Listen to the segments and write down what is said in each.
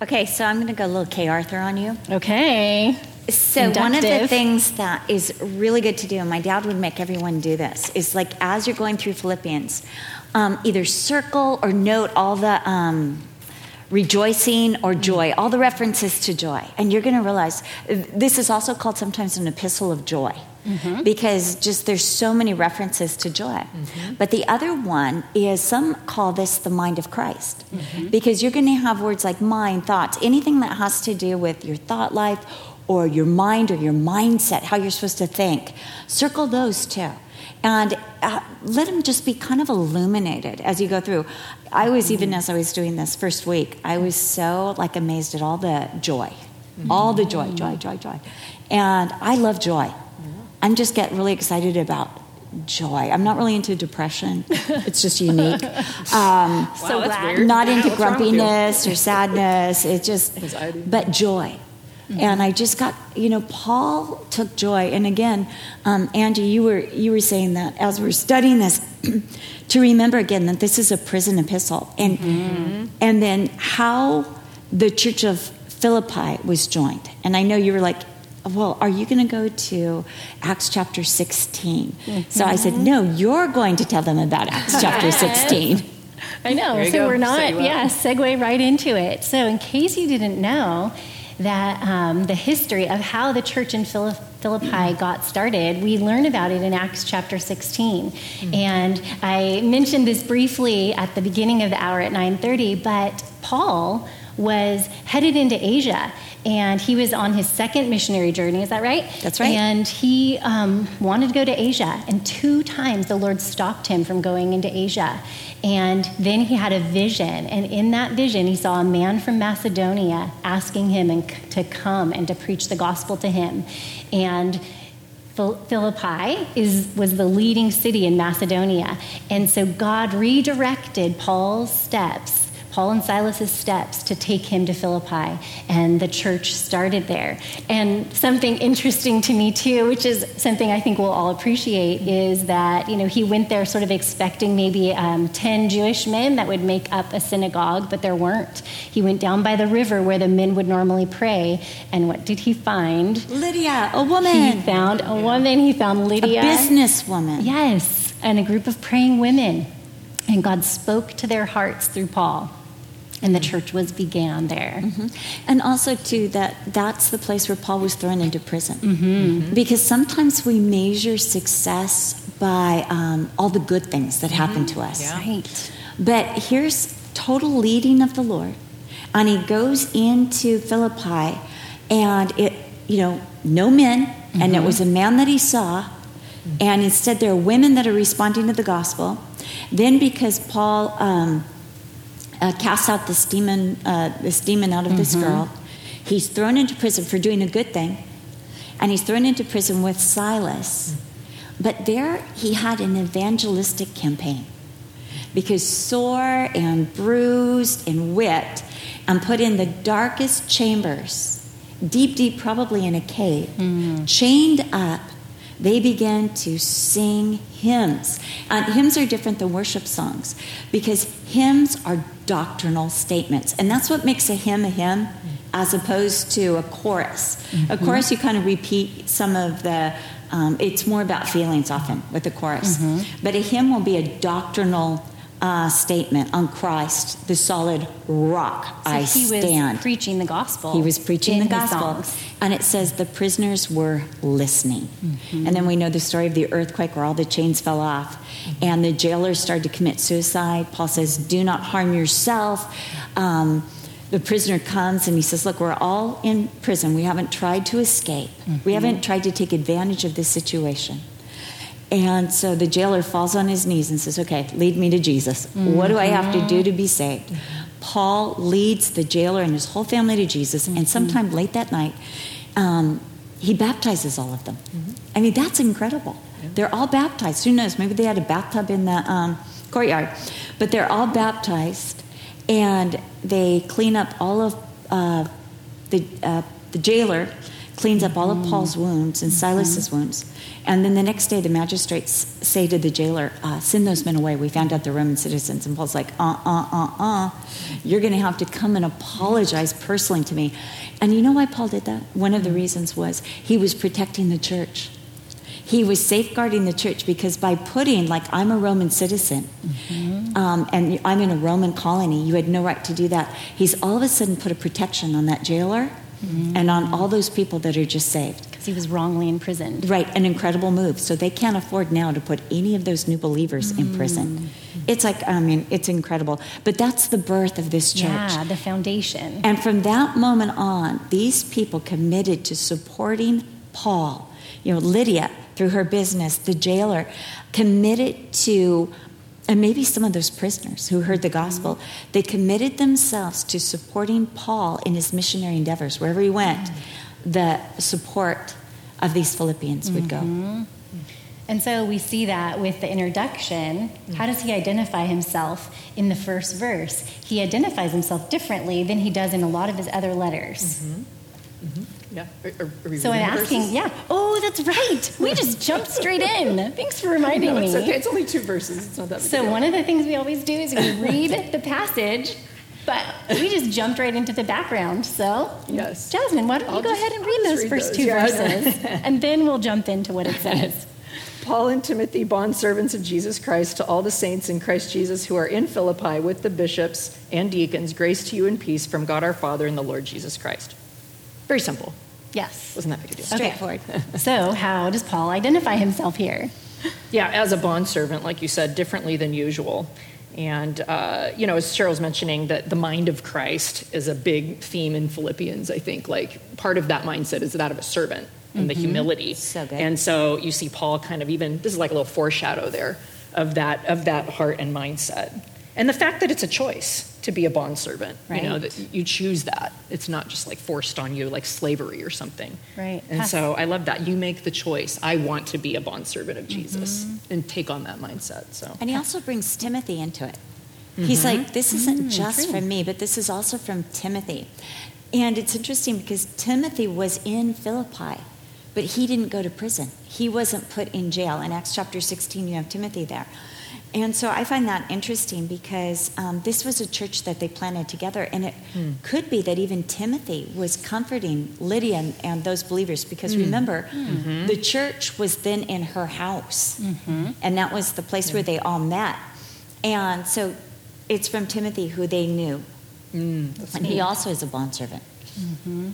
Okay, so I'm going to go a little Kay Arthur on you. Okay. So Inductive. One of the things that is really good to do, and my dad would make everyone do this, is like as you're going through Philippians, either circle or note all the rejoicing or joy, all the references to joy. And you're going to realize this is also called sometimes an epistle of joy. Mm-hmm. Because just there's so many references to joy. Mm-hmm. But the other one is some call this the mind of Christ. Mm-hmm. Because you're going to have words like mind, thoughts, anything that has to do with your thought life or your mind or your mindset, how you're supposed to think. Circle those too. And let them just be kind of illuminated as you go through. I was, even as I was doing this first week, I was so like amazed at all the joy. Mm-hmm. All the joy. And I love joy. I'm just get really excited about joy. I'm not really into depression. It's just unique. Wow, so that's weird. Not into grumpiness or sadness. It's just, anxiety. But joy. Mm-hmm. And I just got, Paul took joy. And again, Angie, you were saying that as we're studying this, to remember again that this is a prison epistle, and then how the church of Philippi was joined. And I know you were like, well, are you going to go to Acts chapter 16? Mm-hmm. So I said, no, you're going to tell them about Acts chapter 16. I know. So we're not, segue right into it. So in case you didn't know that the history of how the church in Philippi got started, we learn about it in Acts chapter 16. Mm-hmm. And I mentioned this briefly at the beginning of the hour at 9:30, but Paul was headed into Asia, and he was on his second missionary journey. Is that right? That's right. And he wanted to go to Asia, and 2 times the Lord stopped him from going into Asia. And then he had a vision, and in that vision he saw a man from Macedonia asking him to come and to preach the gospel to him. And Philippi was the leading city in Macedonia. And so God redirected Paul and Silas's steps to take him to Philippi, and the church started there. And something interesting to me too, which is something I think we'll all appreciate, is that he went there sort of expecting maybe 10 Jewish men that would make up a synagogue, but there weren't. He went down by the river where the men would normally pray, and what did he find? Lydia, a woman. He found a woman. He found Lydia, a businesswoman. Yes, and a group of praying women, and God spoke to their hearts through Paul. And the church was began there. Mm-hmm. And also, too, that's the place where Paul was thrown into prison. Mm-hmm. Because sometimes we measure success by all the good things that happen to us. Yeah. Right. But here's total leading of the Lord. And he goes into Philippi, and it, no men. Mm-hmm. And it was a man that he saw. Mm-hmm. And instead, there are women that are responding to the gospel. Then because Paul... casts out this demon out of this girl. He's thrown into prison for doing a good thing, and he's thrown into prison with Silas. But there he had an evangelistic campaign, because sore and bruised and whipped and put in the darkest chambers, deep, probably in a cave, chained up, they began to sing hymns. And hymns are different than worship songs, because hymns are doctrinal statements. And that's what makes a hymn, as opposed to a chorus. Mm-hmm. A chorus, you kind of repeat some of the, it's more about feelings often with a chorus. Mm-hmm. But a hymn will be a doctrinal statement on Christ, the solid rock I stand. He was preaching the gospel. And it says the prisoners were listening. Mm-hmm. And then we know the story of the earthquake where all the chains fell off. Mm-hmm. And the jailers started to commit suicide. Paul says, do not harm yourself. The prisoner comes and he says, look, we're all in prison. We haven't tried to escape. Mm-hmm. We haven't tried to take advantage of this situation. And so the jailer falls on his knees and says, okay, lead me to Jesus. Mm-hmm. What do I have to do to be saved? Paul leads the jailer and his whole family to Jesus. Mm-hmm. And sometime late that night, he baptizes all of them. Mm-hmm. I mean, that's incredible. Yeah. They're all baptized. Who knows? Maybe they had a bathtub in the courtyard. But they're all baptized. And they clean up all of the jailer cleans up all of Paul's wounds and Silas's wounds. And then the next day, the magistrates say to the jailer, send those men away. We found out they're Roman citizens. And Paul's like, you're going to have to come and apologize personally to me. And you know why Paul did that? One of the reasons was he was protecting the church. He was safeguarding the church because by putting, like, I'm a Roman citizen and I'm in a Roman colony, you had no right to do that. He's all of a sudden put a protection on that jailer and on all those people that are just saved. Because he was wrongly imprisoned. Right, an incredible move. So they can't afford now to put any of those new believers in prison. It's like, I mean, it's incredible. But that's the birth of this church. Yeah, the foundation. And from that moment on, these people committed to supporting Paul. You know, Lydia, through her business, the jailer, committed to, and maybe some of those prisoners who heard the gospel, they committed themselves to supporting Paul in his missionary endeavors. Wherever he went, the support of these Philippians would go. And so we see that with the introduction. How does he identify himself in the first verse? He identifies himself differently than he does in a lot of his other letters. Yeah. Are so I'm asking, verses? Oh, that's right. We just jumped straight in. Thanks for reminding me. It's okay. It's only two verses. It's not that big. So one of the things we always do is we read the passage, but we just jumped right into the background. So, Jasmine, why don't you go ahead and read those first two verses, and then we'll jump into what it says. Paul and Timothy, bondservants of Jesus Christ, to all the saints in Christ Jesus who are in Philippi with the bishops and deacons, grace to you and peace from God our Father and the Lord Jesus Christ. Very simple. Yes. Wasn't that big a deal? Straightforward. Okay. So how does Paul identify himself here? Yeah, as a bondservant, like you said, differently than usual. And, you know, as Cheryl's mentioning, that the mind of Christ is a big theme in Philippians, I think. Like, part of that mindset is that of a servant and the humility. So good. And so you see Paul kind of even, this is like a little foreshadow there of that heart and mindset. And the fact that it's a choice to be a bondservant, you know, that you choose that. It's not just like forced on you like slavery or something. Right. And so I love that. You make the choice. I want to be a bondservant of Jesus and take on that mindset. So. And he also brings Timothy into it. He's like, this isn't just from me, but this is also from Timothy. And it's interesting because Timothy was in Philippi, but he didn't go to prison. He wasn't put in jail. In Acts chapter 16, you have Timothy there. And so I find that interesting because this was a church that they planted together. And it could be that even Timothy was comforting Lydia and those believers. Because remember, the church was then in her house. And that was the place where they all met. And so it's from Timothy who they knew. And he also is a bondservant.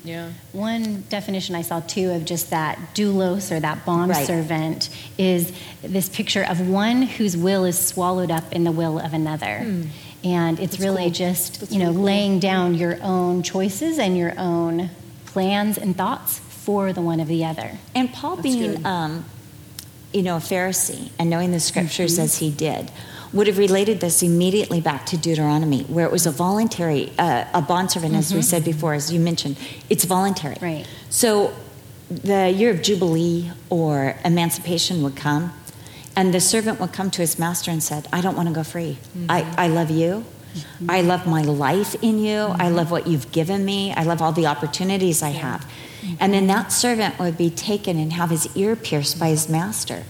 Yeah. One definition I saw, too, of just that doulos or that bondservant is this picture of one whose will is swallowed up in the will of another. And it's That's really cool. Laying down your own choices and your own plans and thoughts for the one of the other. And Paul being, a Pharisee and knowing the scriptures as he did, would have related this immediately back to Deuteronomy, where it was a voluntary, a bondservant, as we said before, as you mentioned, it's voluntary. Right. So the year of Jubilee or emancipation would come, and the servant would come to his master and said, I don't want to go free. I love you. I love my life in you. I love what you've given me. I love all the opportunities I have. And then that servant would be taken and have his ear pierced by his master.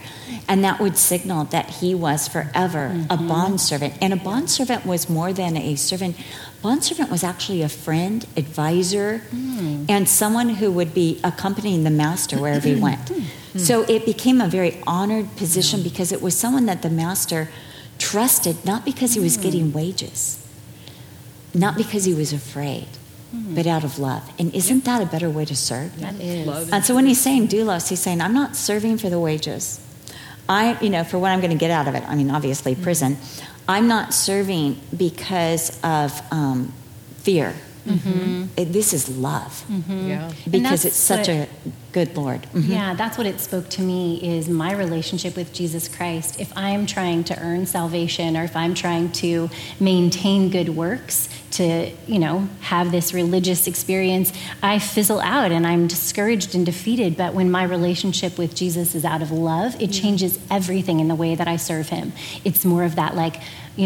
And that would signal that he was forever a bondservant. And a bondservant was more than a servant. Bondservant was actually a friend, advisor, and someone who would be accompanying the master wherever he went. So it became a very honored position because it was someone that the master trusted, not because he was getting wages, not because he was afraid, but out of love. And isn't that a better way to serve? That is. Love and so when he's saying doulos, he's saying, I'm not serving for the wages. For what I'm going to get out of it. I mean, obviously, prison. I'm not serving because of fear. This is love. Because it's such a good Lord. Yeah, that's what it spoke to me is my relationship with Jesus Christ. If I'm trying to earn salvation or if I'm trying to maintain good works to, have this religious experience, I fizzle out and I'm discouraged and defeated. But when my relationship with Jesus is out of love, it changes everything in the way that I serve him. It's more of that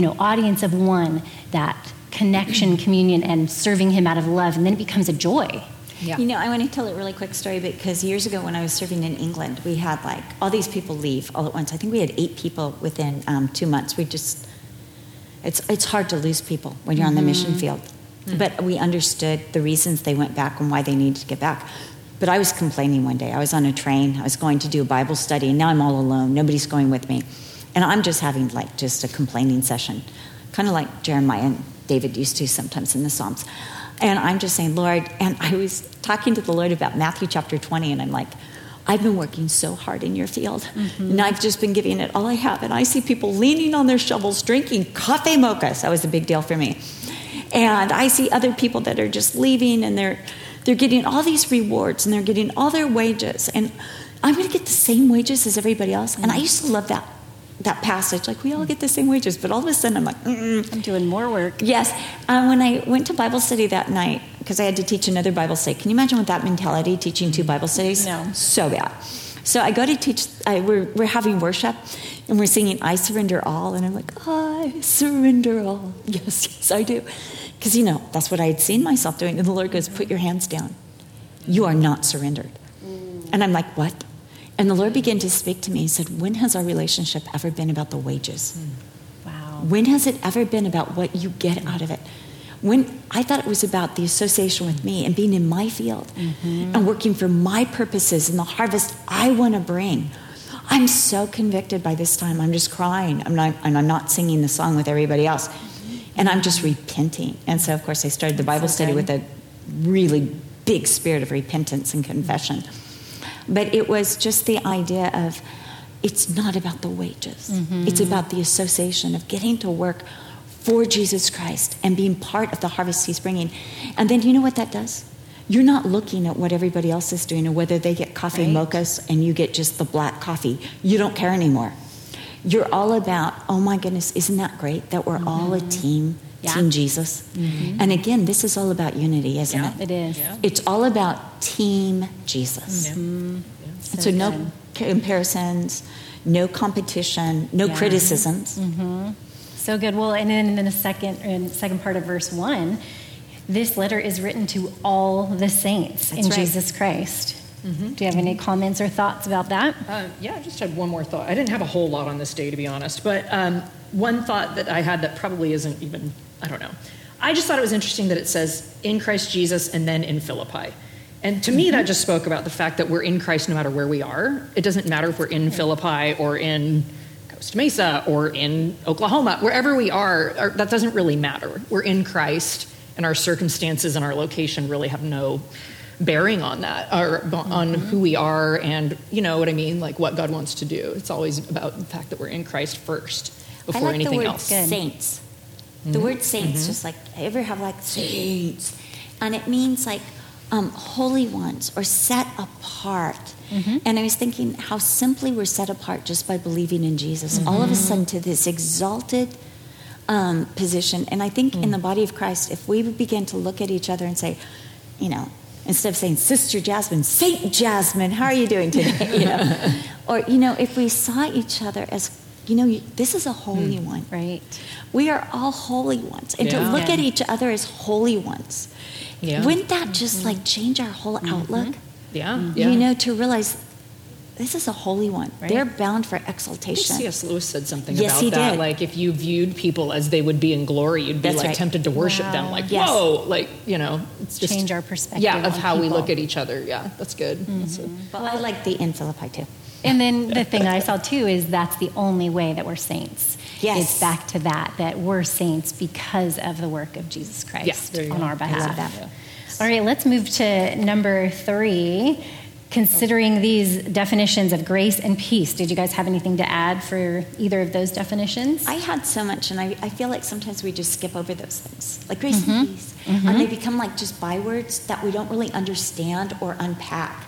audience of one, that connection, communion, and serving him out of love. And then it becomes a joy. Yeah. You know, I want to tell a really quick story because years ago when I was serving in England, we had like all these people leave all at once. I think we had 8 people within 2 months. We just, it's hard to lose people when you're on the mission field. Mm. But we understood the reasons they went back and why they needed to get back. But I was complaining one day. I was on a train. I was going to do a Bible study, and now I'm all alone. Nobody's going with me. And I'm just having, like, just a complaining session, kind of like Jeremiah and David used to sometimes in the Psalms. And I'm just saying, Lord, and I was talking to the Lord about Matthew chapter 20, and I'm like, I've been working so hard in your field, and I've just been giving it all I have. And I see people leaning on their shovels, drinking coffee mochas. That was a big deal for me. And I see other people that are just leaving, and they're getting all these rewards, and they're getting all their wages, and I'm going to get the same wages as everybody else. And I used to love that passage, like we all get the same wages, but all of a sudden I'm like, I'm doing more work. Yes. When I went to Bible study that night, because I had to teach another Bible study, can you imagine with that mentality, teaching 2 Bible studies? No. So bad. So I go to teach, we're having worship, and we're singing, I Surrender All, and I'm like, I surrender all. Yes, yes, I do. Because, you know, that's what I had seen myself doing. And the Lord goes, put your hands down. You are not surrendered. And I'm like, what? And the Lord began to speak to me. He said, when has our relationship ever been about the wages? Wow. When has it ever been about what you get out of it? When I thought it was about the association with me and being in my field and working for my purposes and the harvest I want to bring. I'm so convicted by this time. I'm just crying. I'm not singing the song with everybody else. And I'm just repenting. And so, of course, I started the Bible study with a really big spirit of repentance and confession. But it was just the idea of it's not about the wages. It's about the association of getting to work for Jesus Christ and being part of the harvest he's bringing. And then you know what that does? You're not looking at what everybody else is doing or whether they get coffee mochas and you get just the black coffee. You don't care anymore. You're all about, oh my goodness, isn't that great that we're all a team, Team Jesus? And again, this is all about unity, isn't it? It is. Yeah. It's all about Team Jesus. So no comparisons, no competition, no criticisms. So good. Well, and then in the second part of verse 1, this letter is written to all the saints in Jesus Christ. Do you have any comments or thoughts about that? Yeah, I just had one more thought. I didn't have a whole lot on this day, to be honest. But one thought that I had that probably isn't even, I don't know. I just thought it was interesting that it says, in Christ Jesus and then in Philippi. And to me, that just spoke about the fact that we're in Christ no matter where we are. It doesn't matter if we're in Philippi or in Costa Mesa or in Oklahoma. Wherever we are, that doesn't really matter. We're in Christ, and our circumstances and our location really have no bearing on that, or on who we are, and you know what I mean, like what God wants to do. It's always about the fact that we're in Christ first before anything else. I like the word saints. The word saints, just like, I ever have like saints, and it means like holy ones or set apart. And I was thinking how simply we're set apart just by believing in Jesus. All of a sudden to this exalted position, and I think in the body of Christ, if we would begin to look at each other and say, you know, instead of saying, Sister Jasmine, Saint Jasmine, how are you doing today? You know, or, you know, if we saw each other as, you know, this is a holy one. Right. We are all holy ones. And to look at each other as holy ones, wouldn't that just like change our whole outlook? You know, to realize this is a holy one. Right. They're bound for exaltation. C.S. Lewis said something about that. Did. Like, if you viewed people as they would be in glory, you'd be tempted to worship them. Like, whoa, like, you know, it's just change our perspective. Yeah, of how we look at each other. Yeah, that's good. That's well, I like the in Philippi too. And then the thing I saw too is that's the only way that we're saints. Yes, it's back to that we're saints because of the work of Jesus Christ on our behalf. Yeah. All right, let's move to number 3. Considering these definitions of grace and peace, did you guys have anything to add for either of those definitions? I had so much, and I feel like sometimes we just skip over those things, like grace and peace. And they become like just bywords that we don't really understand or unpack.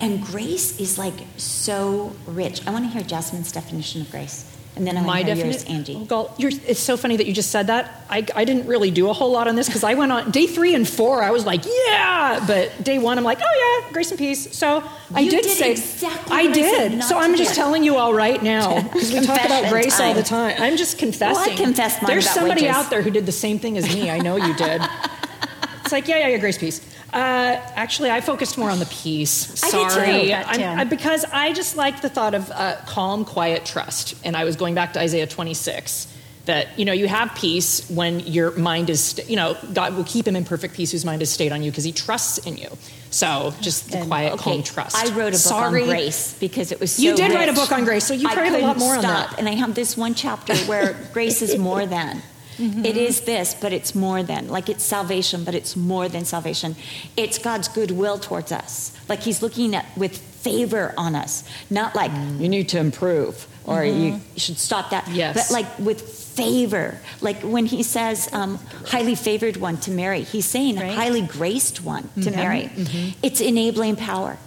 And grace is like so rich. I want to hear Jasmine's definition of grace. And then I want to hear yours, Angie. Oh, it's so funny that you just said that. I didn't really do a whole lot on this because I went on day 3 and 4. I was like, but day 1, I'm like, grace and peace. So I did say exactly what I did. So I'm just telling you all right now because we talk about grace all the time. I'm just confessing. Well, I confess mine. There's somebody out there who did the same thing as me. I know you did. It's like, grace, peace. Actually, I focused more on the peace. Sorry. I did too. Because I just like the thought of calm, quiet trust. And I was going back to Isaiah 26, that, you know, you have peace when your mind is, God will keep him in perfect peace whose mind is stayed on you because he trusts in you. So just the quiet, calm trust. I wrote a book on grace because it was so You did write a book on grace, so you probably have a lot more on that. And I have this one chapter where grace is more than. Mm-hmm. It is this, but it's more than. Like, it's salvation, but it's more than salvation. It's God's goodwill towards us. Like, he's looking at with favor on us. Not like, you need to improve, or you should stop that. Yes. But like with favor. Like when he says highly favored one to marry, he's saying highly graced one to marry. Mm-hmm. It's enabling power.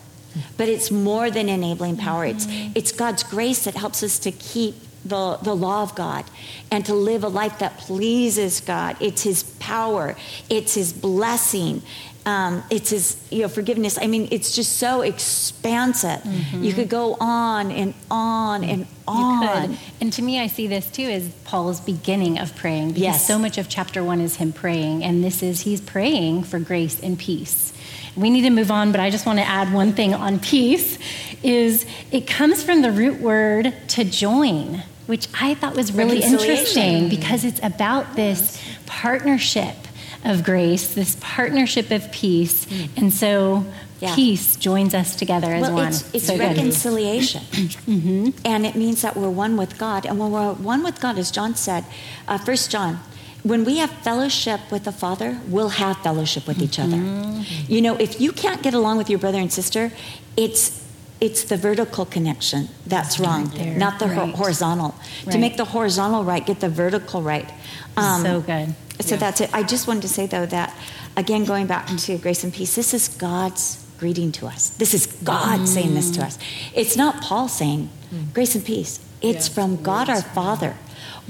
But it's more than enabling power. It's God's grace that helps us to keep the law of God and to live a life that pleases God. It's his power. It's his blessing. It's his forgiveness. I mean, it's just so expansive. Mm-hmm. You could go on and on and on. You could. And to me, I see this too as Paul's beginning of praying. Because so much of chapter 1 is him praying. And this is, he's praying for grace and peace. We need to move on, but I just want to add one thing on peace, is it comes from the root word to join, which I thought was really interesting because it's about this partnership of grace, this partnership of peace. And so peace joins us together as one. It's so reconciliation. And it means that we're one with God. And when we're one with God, as John said, 1 John, when we have fellowship with the Father, we'll have fellowship with each other. You know, if you can't get along with your brother and sister, it's the vertical connection that's wrong, not the horizontal. Right. To make the horizontal right, get the vertical right. So good. So that's it. I just wanted to say, though, that, again, going back to grace and peace, this is God's greeting to us. This is God saying this to us. It's not Paul saying grace and peace. It's from God our Father.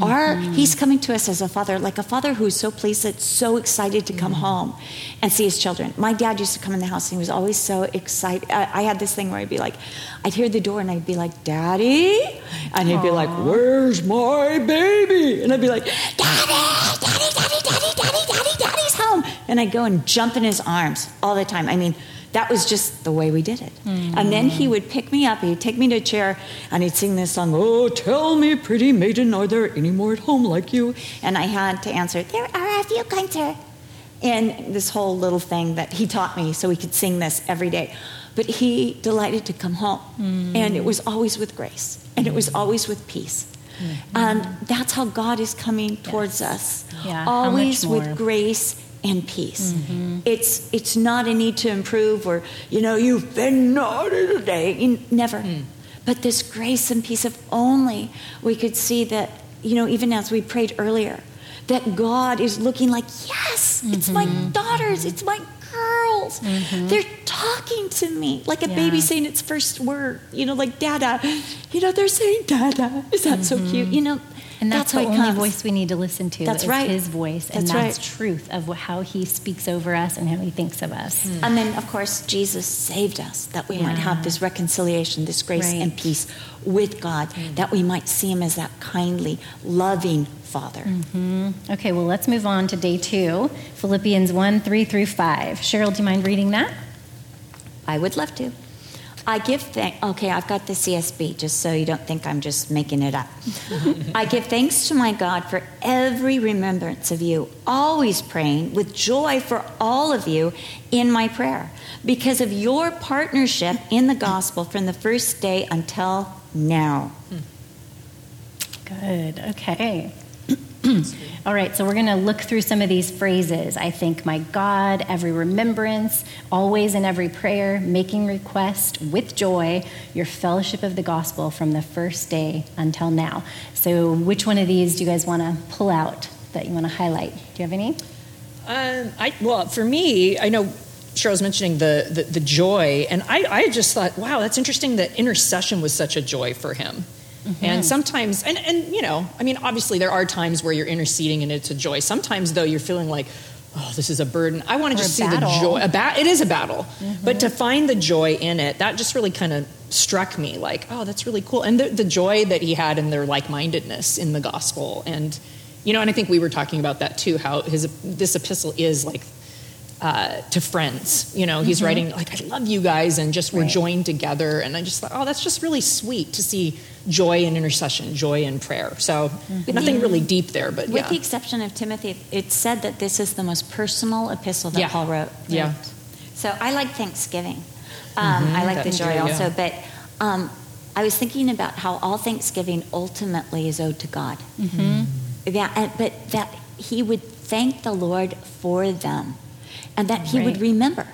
He's coming to us as a father, like a father who's so pleased, that's so excited to come home and see his children. My dad used to come in the house and he was always so excited. I had this thing where I'd be like, I'd hear the door and I'd be like, Daddy? And he'd be like, where's my baby? And I'd be like, Daddy's home. And I'd go and jump in his arms all the time. I mean, that was just the way we did it. And then he would pick me up, he'd take me to a chair, and he'd sing this song, "Oh, tell me, pretty maiden, are there any more at home like you?" And I had to answer, "There are a few kinds here." And this whole little thing that he taught me so we could sing this every day. But he delighted to come home. And it was always with grace. And it was always with peace. And that's how God is coming towards us. Always with grace and peace. It's not a need to improve or, you've been naughty today. Never. But this grace and peace, if only we could see that, even as we prayed earlier, that God is looking like, yes, it's my daughters, it's my girls. They're talking to me like a baby saying its first word, like Dada. They're saying Dada. Is that so cute? And that's the only voice we need to listen to. That's right. His voice. And that's truth of how he speaks over us and how he thinks of us. And then, of course, Jesus saved us that we might have this reconciliation, this grace and peace with God, that we might see him as that kindly, loving Father. Okay, well, let's move on to day 2, Philippians 1:3-5. Cheryl, do you mind reading that? I would love to. I give thanks. Okay, I've got the CSB, just so you don't think I'm just making it up. I give thanks to my God for every remembrance of you, always praying with joy for all of you in my prayer, because of your partnership in the gospel from the first day until now. Good. Okay. All right, so we're going to look through some of these phrases. I thank my God, every remembrance, always in every prayer, making request with joy, your fellowship of the gospel from the first day until now. So which one of these do you guys want to pull out that you want to highlight? Do you have any? For me, I know Cheryl's mentioning the joy, and I just thought, wow, that's interesting that intercession was such a joy for him. And sometimes, and obviously there are times where you're interceding and it's a joy. Sometimes, though, you're feeling like, oh, this is a burden. I want to just see battle. The joy. It is a battle. But to find the joy in it, that just really kind of struck me like, oh, that's really cool. And the joy that he had in their like-mindedness in the gospel. And, and I think we were talking about that, too, how this epistle is like to friends. You know, he's writing like, I love you guys, and just we're joined together. And I just thought, oh, that's just really sweet to see joy in intercession, joy in prayer. So nothing really deep there, but with the exception of Timothy, it's said that this is the most personal epistle that Paul wrote. Yeah. So I like Thanksgiving. I like the joy also, but I was thinking about how all Thanksgiving ultimately is owed to God. Yeah, but that he would thank the Lord for them, and that he would remember.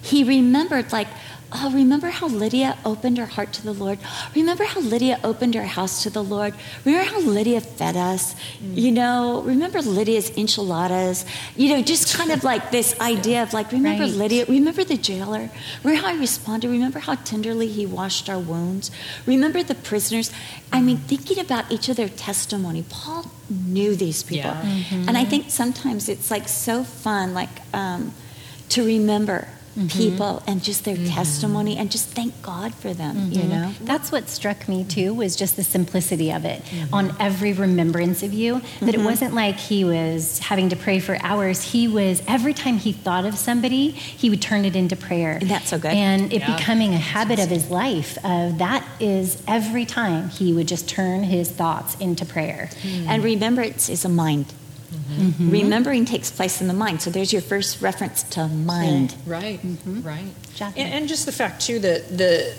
He remembered, like, oh, remember how Lydia opened her heart to the Lord? Remember how Lydia opened her house to the Lord? Remember how Lydia fed us? You know, remember Lydia's enchiladas? You know, just kind of like this idea of like, remember Lydia? Remember the jailer? Remember how he responded? Remember how tenderly he washed our wounds? Remember the prisoners? I mean, thinking about each of their testimony, Paul knew these people. Yeah. And I think sometimes it's like so fun, like to remember people and just their testimony, and just thank God for them, you know? That's what struck me, too, was just the simplicity of it on every remembrance of you, that it wasn't like he was having to pray for hours. He was, every time he thought of somebody, he would turn it into prayer. And that's so good. And it becoming a habit of his life, of that is every time he would just turn his thoughts into prayer. And remembrance is a mind. Remembering takes place in the mind. So there's your first reference to mind. And just the fact, too, that the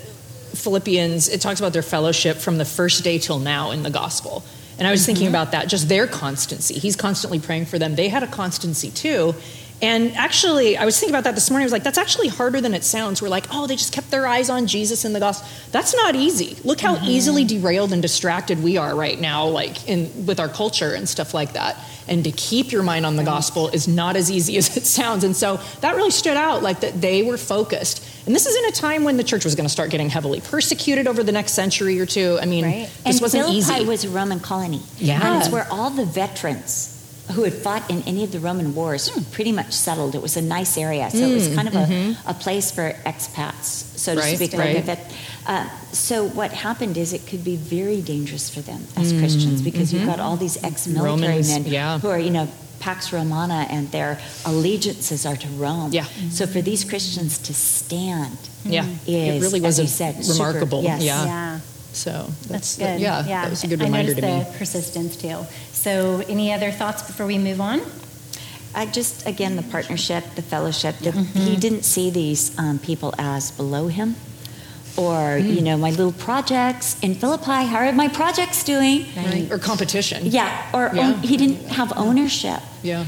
Philippians, it talks about their fellowship from the first day till now in the gospel. And I was thinking about that, just their constancy. He's constantly praying for them. They had a constancy, too. And actually, I was thinking about that this morning. I was like, that's actually harder than it sounds. We're like, oh, they just kept their eyes on Jesus and the gospel. That's not easy. Look how easily derailed and distracted we are right now, like with our culture and stuff like that. And to keep your mind on the gospel is not as easy as it sounds. And so that really stood out, like that they were focused. And this is in a time when the church was going to start getting heavily persecuted over the next century or two. I mean, this wasn't easy. And Philippi was a Roman colony. And it's where all the veterans who had fought in any of the Roman wars pretty much settled. It was a nice area. So it was kind of a place for expats, so to speak. So what happened is it could be very dangerous for them as Christians, because you've got all these ex-military men who are, you know, Pax Romana, and their allegiances are to Rome. So for these Christians to stand is, it really was, as you said, remarkable. Super, So that's good. That was a good reminder to me. I noticed the persistence, too. So any other thoughts before we move on? Just, again, the partnership, the fellowship. He didn't see these people as below him or, you know, my little projects in Philippi. How are my projects doing? Or competition. He didn't have ownership.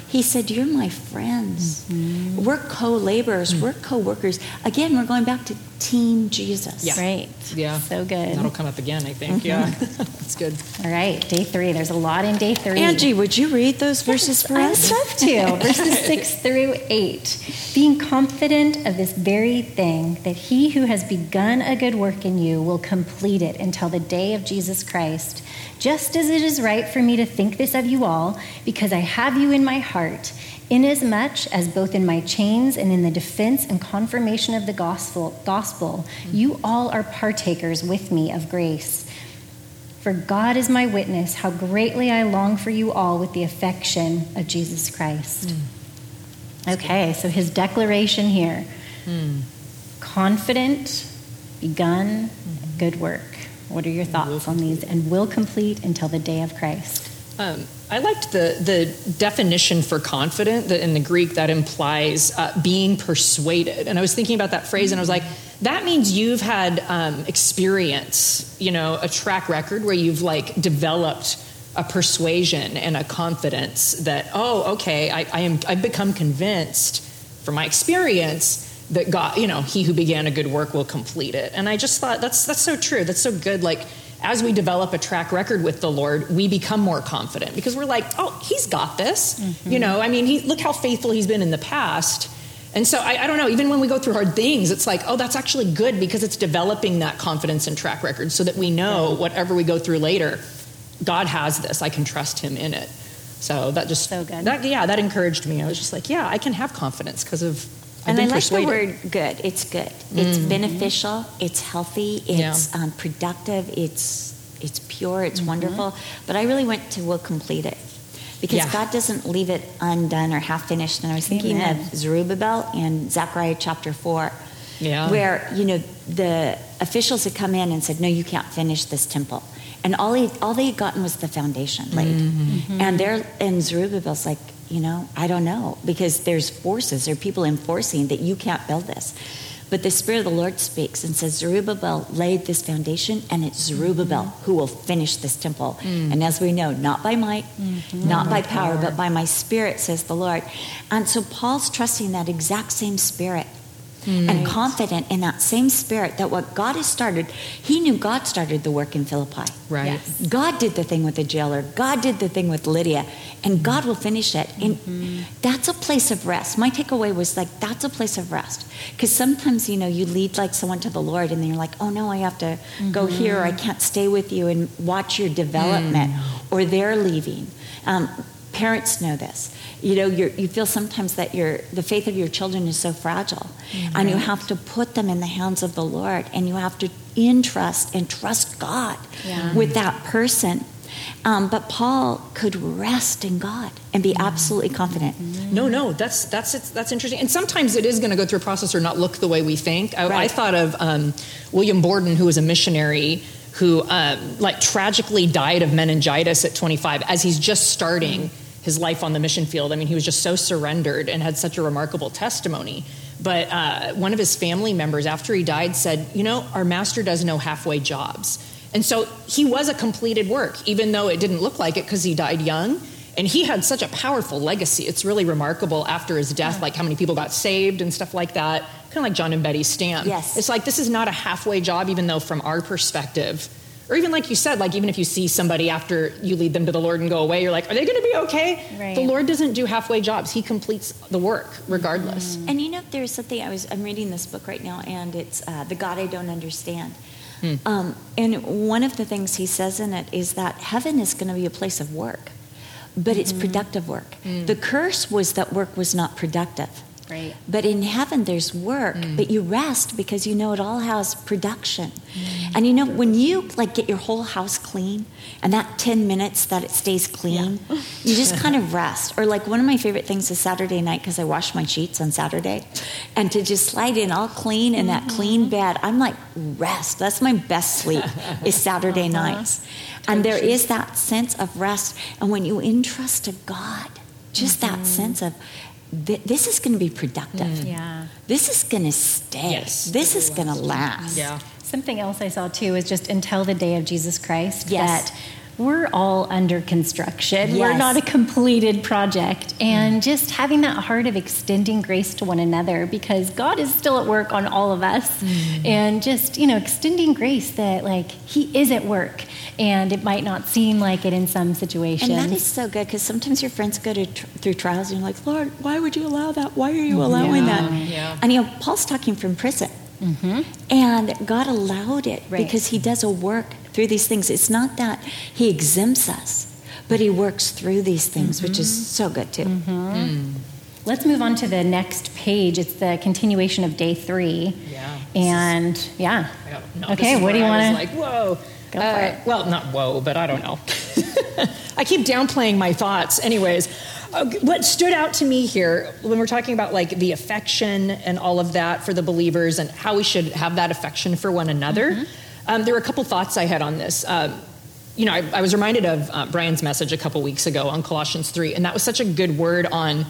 He said, you're my friends. We're co-laborers. We're co-workers. Again, we're going back to Team Jesus. So good. That'll come up again, I think. That's good. All right, day 3. There's a lot in day 3. Angie, would you read those verses for us? I'd love to. Verses 6-8. Being confident of this very thing, that he who has begun a good work in you will complete it until the day of Jesus Christ. Just as it is right for me to think this of you all, because I have you in my heart, inasmuch as both in my chains and in the defense and confirmation of the gospel, you all are partakers with me of grace. For God is my witness, how greatly I long for you all with the affection of Jesus Christ. Okay, so his declaration here. Confident, begun, good work. What are your thoughts on these? And will complete until the day of Christ. I liked the definition for confident, that in the Greek that implies being persuaded. And I was thinking about that phrase, and I was like, that means you've had experience, you know, a track record where you've like developed a persuasion and a confidence that, oh, okay, I've become convinced from my experience that God, you know, he who began a good work will complete it. And I just thought that's so true. That's so good. Like, as we develop a track record with the Lord, we become more confident because we're like, oh, he's got this. You know, I mean, look how faithful he's been in the past. And so I don't know, even when we go through hard things, it's like, oh, that's actually good because it's developing that confidence and track record so that we know whatever we go through later, God has this. I can trust him in it. So that just, so good. That encouraged me. I was just like, yeah, I can have confidence because of, and I like the word good. It's good. It's beneficial. It's healthy. It's productive. It's pure. It's wonderful. But I really went to will complete it. because God doesn't leave it undone or half finished. And I was thinking of Zerubbabel and Zechariah chapter 4, where, you know, the officials had come in and said, no, you can't finish this temple. And all they had gotten was the foundation laid. Mm-hmm. And Zerubbabel's like, you know, I don't know, because there's forces, there are people enforcing that you can't build this. But the Spirit of the Lord speaks and says, Zerubbabel laid this foundation, and it's Zerubbabel who will finish this temple. Mm. And as we know, not by might, not by power, but by my Spirit, says the Lord. And so Paul's trusting that exact same Spirit and confident in that same Spirit that what God has started, he knew God started the work in Philippi. Right. Yes. God did the thing with the jailer. God did the thing with Lydia. And God will finish it. And that's a place of rest. My takeaway was like, that's a place of rest. Because sometimes, you know, you lead like someone to the Lord and then you're like, oh no, I have to go here. Or I can't stay with you and watch your development or they're leaving. Parents know this. You know, you feel sometimes that the faith of your children is so fragile. Mm-hmm. And you have to put them in the hands of the Lord. And you have to trust God with that person. But Paul could rest in God and be absolutely confident. No, that's interesting. And sometimes it is going to go through a process or not look the way we think. I thought of William Borden, who was a missionary who tragically died of meningitis at 25 as he's just starting his life on the mission field. I mean, he was just so surrendered and had such a remarkable testimony. But one of his family members, after he died, said, you know, our master does no halfway jobs. And so he was a completed work, even though it didn't look like it because he died young. And he had such a powerful legacy. It's really remarkable after his death, like how many people got saved and stuff like that. Kind of like John and Betty Stam. Yes. It's like, this is not a halfway job, even though from our perspective, or even like you said, like even if you see somebody after you lead them to the Lord and go away, you're like, are they going to be okay? Right. The Lord doesn't do halfway jobs. He completes the work regardless. And you know, there's something, I'm reading this book right now, and it's The God I Don't Understand. And one of the things he says in it is that heaven is going to be a place of work, but it's productive work. The curse was that work was not productive. Right. But in heaven, there's work, but you rest because you know it all has production. And you know, when you like get your whole house clean and that 10 minutes that it stays clean, you just kind of rest. Or like one of my favorite things is Saturday night, because I wash my sheets on Saturday, and to just slide in all clean in that clean bed, I'm like, rest. That's my best sleep is Saturday nights. And there is that sense of rest. And when you entrust to God, just that sense of, this is going to be productive. This is going to stay. This is going to last. Something else I saw too is just until the day of Jesus Christ that we're all under construction. We're not a completed project. And just having that heart of extending grace to one another, because God is still at work on all of us. And just, you know, extending grace that like he is at work. And it might not seem like it in some situations. And that is so good, because sometimes your friends go through trials and you're like, Lord, why would you allow that? Why are you allowing that? And you know, Paul's talking from prison. And God allowed it because he does a work through these things. It's not that he exempts us, but he works through these things, which is so good too. Let's move on to the next page. It's the continuation of day 3. And okay, what do you want to? Like, whoa. Well, not whoa, but I don't know. I keep downplaying my thoughts. Anyways, what stood out to me here when we're talking about like the affection and all of that for the believers and how we should have that affection for one another, there were a couple thoughts I had on this. You know, I was reminded of Brian's message a couple weeks ago on Colossians 3, and that was such a good word on,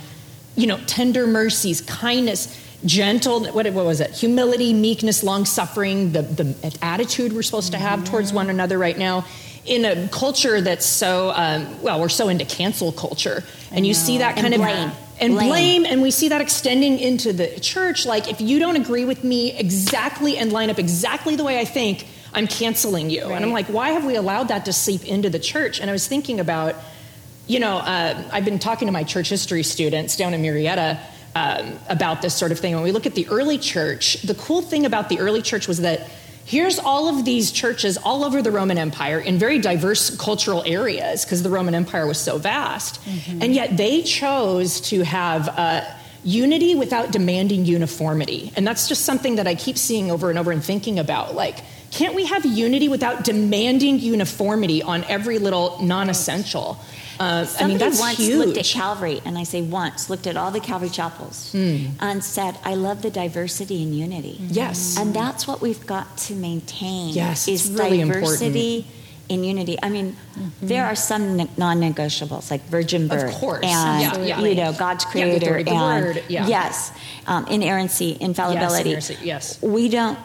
you know, tender mercies, kindness, gentle, what was it? Humility, meekness, long-suffering, the attitude we're supposed to have towards one another right now in a culture that's so, we're so into cancel culture. And you see that kind of blame. And we see that extending into the church. Like, if you don't agree with me exactly and line up exactly the way I think, I'm canceling you. Right. And I'm like, why have we allowed that to seep into the church? And I was thinking about, you know, I've been talking to my church history students down in Murrieta about this sort of thing. When we look at the early church, the cool thing about the early church was that here's all of these churches all over the Roman Empire in very diverse cultural areas, because the Roman Empire was so vast. And yet they chose to have unity without demanding uniformity. And that's just something that I keep seeing over and over and thinking about. Like, can't we have unity without demanding uniformity on every little non-essential? That's once huge. Looked at Calvary, and I say once, looked at all the Calvary chapels and said, I love the diversity and unity. Mm-hmm. Yes. And that's what we've got to maintain. Yes, is really diversity important. In unity. I mean, there are some non-negotiables, like virgin birth. Of course. And, you know, God's creator. The word. Yeah. Yes. Inerrancy, infallibility. Yes, inerrancy. Yes. We don't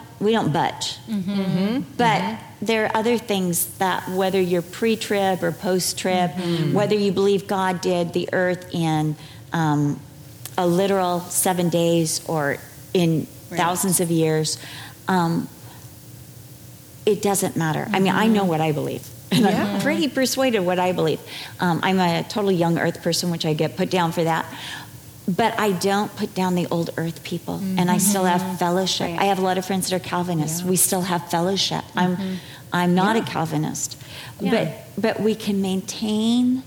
budge. Mm-hmm. But there are other things that, whether you're pre-trib or post-trib, whether you believe God did the earth in a literal 7 days or in thousands of years, it doesn't matter. I mean, I know what I believe. And I'm pretty persuaded what I believe. I'm a total young earth person, which I get put down for that. But I don't put down the old earth people. And I still have fellowship. Right. I have a lot of friends that are Calvinists. Yeah. We still have fellowship. I'm not a Calvinist. Yeah. But we can maintain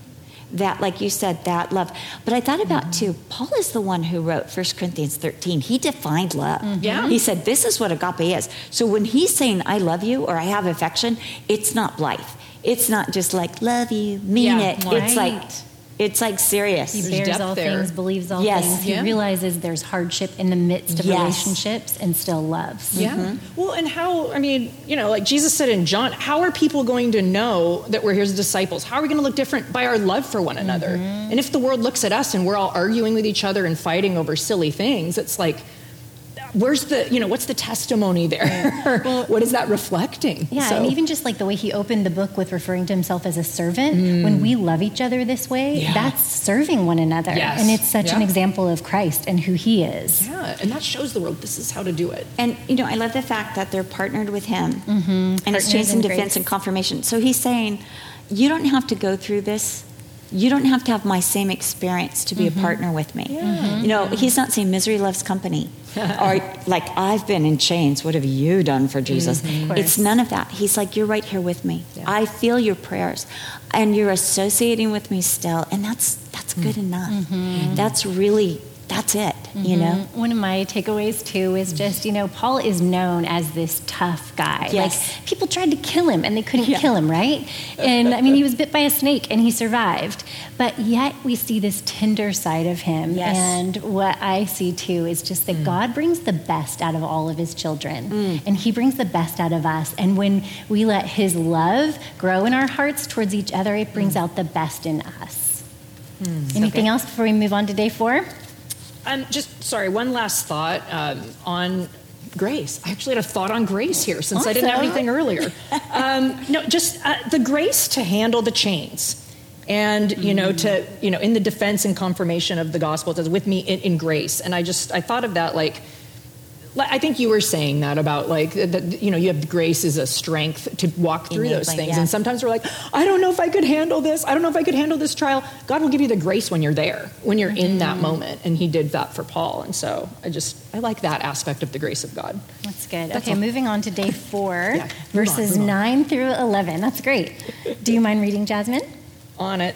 that, like you said, that love. But I thought about, too, Paul is the one who wrote 1 Corinthians 13. He defined love. Mm-hmm. Yeah. He said, this is what agape is. So when he's saying, I love you, or I have affection, it's not blithe. It's not just like, love you, mean it. Right. It's like serious. He bears all things, believes all things. He realizes there's hardship in the midst of relationships and still loves. Yeah. Mm-hmm. Well, and how, I mean, you know, like Jesus said in John, how are people going to know that we're his disciples? How are we going to look different? By our love for one another. And if the world looks at us and we're all arguing with each other and fighting over silly things, it's like, where's the, you know, what's the testimony there? Well, what is that reflecting? Yeah, so. And even just like the way he opened the book with referring to himself as a servant, when we love each other this way, that's serving one another. Yes. And it's such an example of Christ and who he is. Yeah, and that shows the world this is how to do it. And, you know, I love the fact that they're partnered with him. Mm-hmm. And it's chasing defense and confirmation. So he's saying, you don't have to go through this. You don't have to have my same experience to be a partner with me. Yeah. Mm-hmm. You know, he's not saying misery loves company. Or like, I've been in chains. What have you done for Jesus? Mm-hmm. It's none of that. He's like, you're right here with me. Yeah. I feel your prayers. And you're associating with me still. And that's good enough. Mm-hmm. That's it, you know? One of my takeaways, too, is just, you know, Paul is known as this tough guy. Yes. Like, people tried to kill him, and they couldn't kill him, right? And, I mean, he was bit by a snake, and he survived. But yet we see this tender side of him. Yes. And what I see, too, is just that God brings the best out of all of his children. And he brings the best out of us. And when we let his love grow in our hearts towards each other, it brings out the best in us. Anything else before we move on to day 4? One last thought on grace. I actually had a thought on grace here since I didn't have anything earlier. The grace to handle the chains and, you know, to, you know, in the defense and confirmation of the gospel, it says with me in grace. And I thought of that, like, I think you were saying that about, like, that, you know, you have grace as a strength to walk through those things. Yeah. And sometimes we're like, I don't know if I could handle this. I don't know if I could handle this trial. God will give you the grace when you're there, when you're in that moment. And he did that for Paul. And so I like that aspect of the grace of God. That's good. That's moving on to day 4, verses 9 through 11. That's great. Do you mind reading, Jasmine? On it.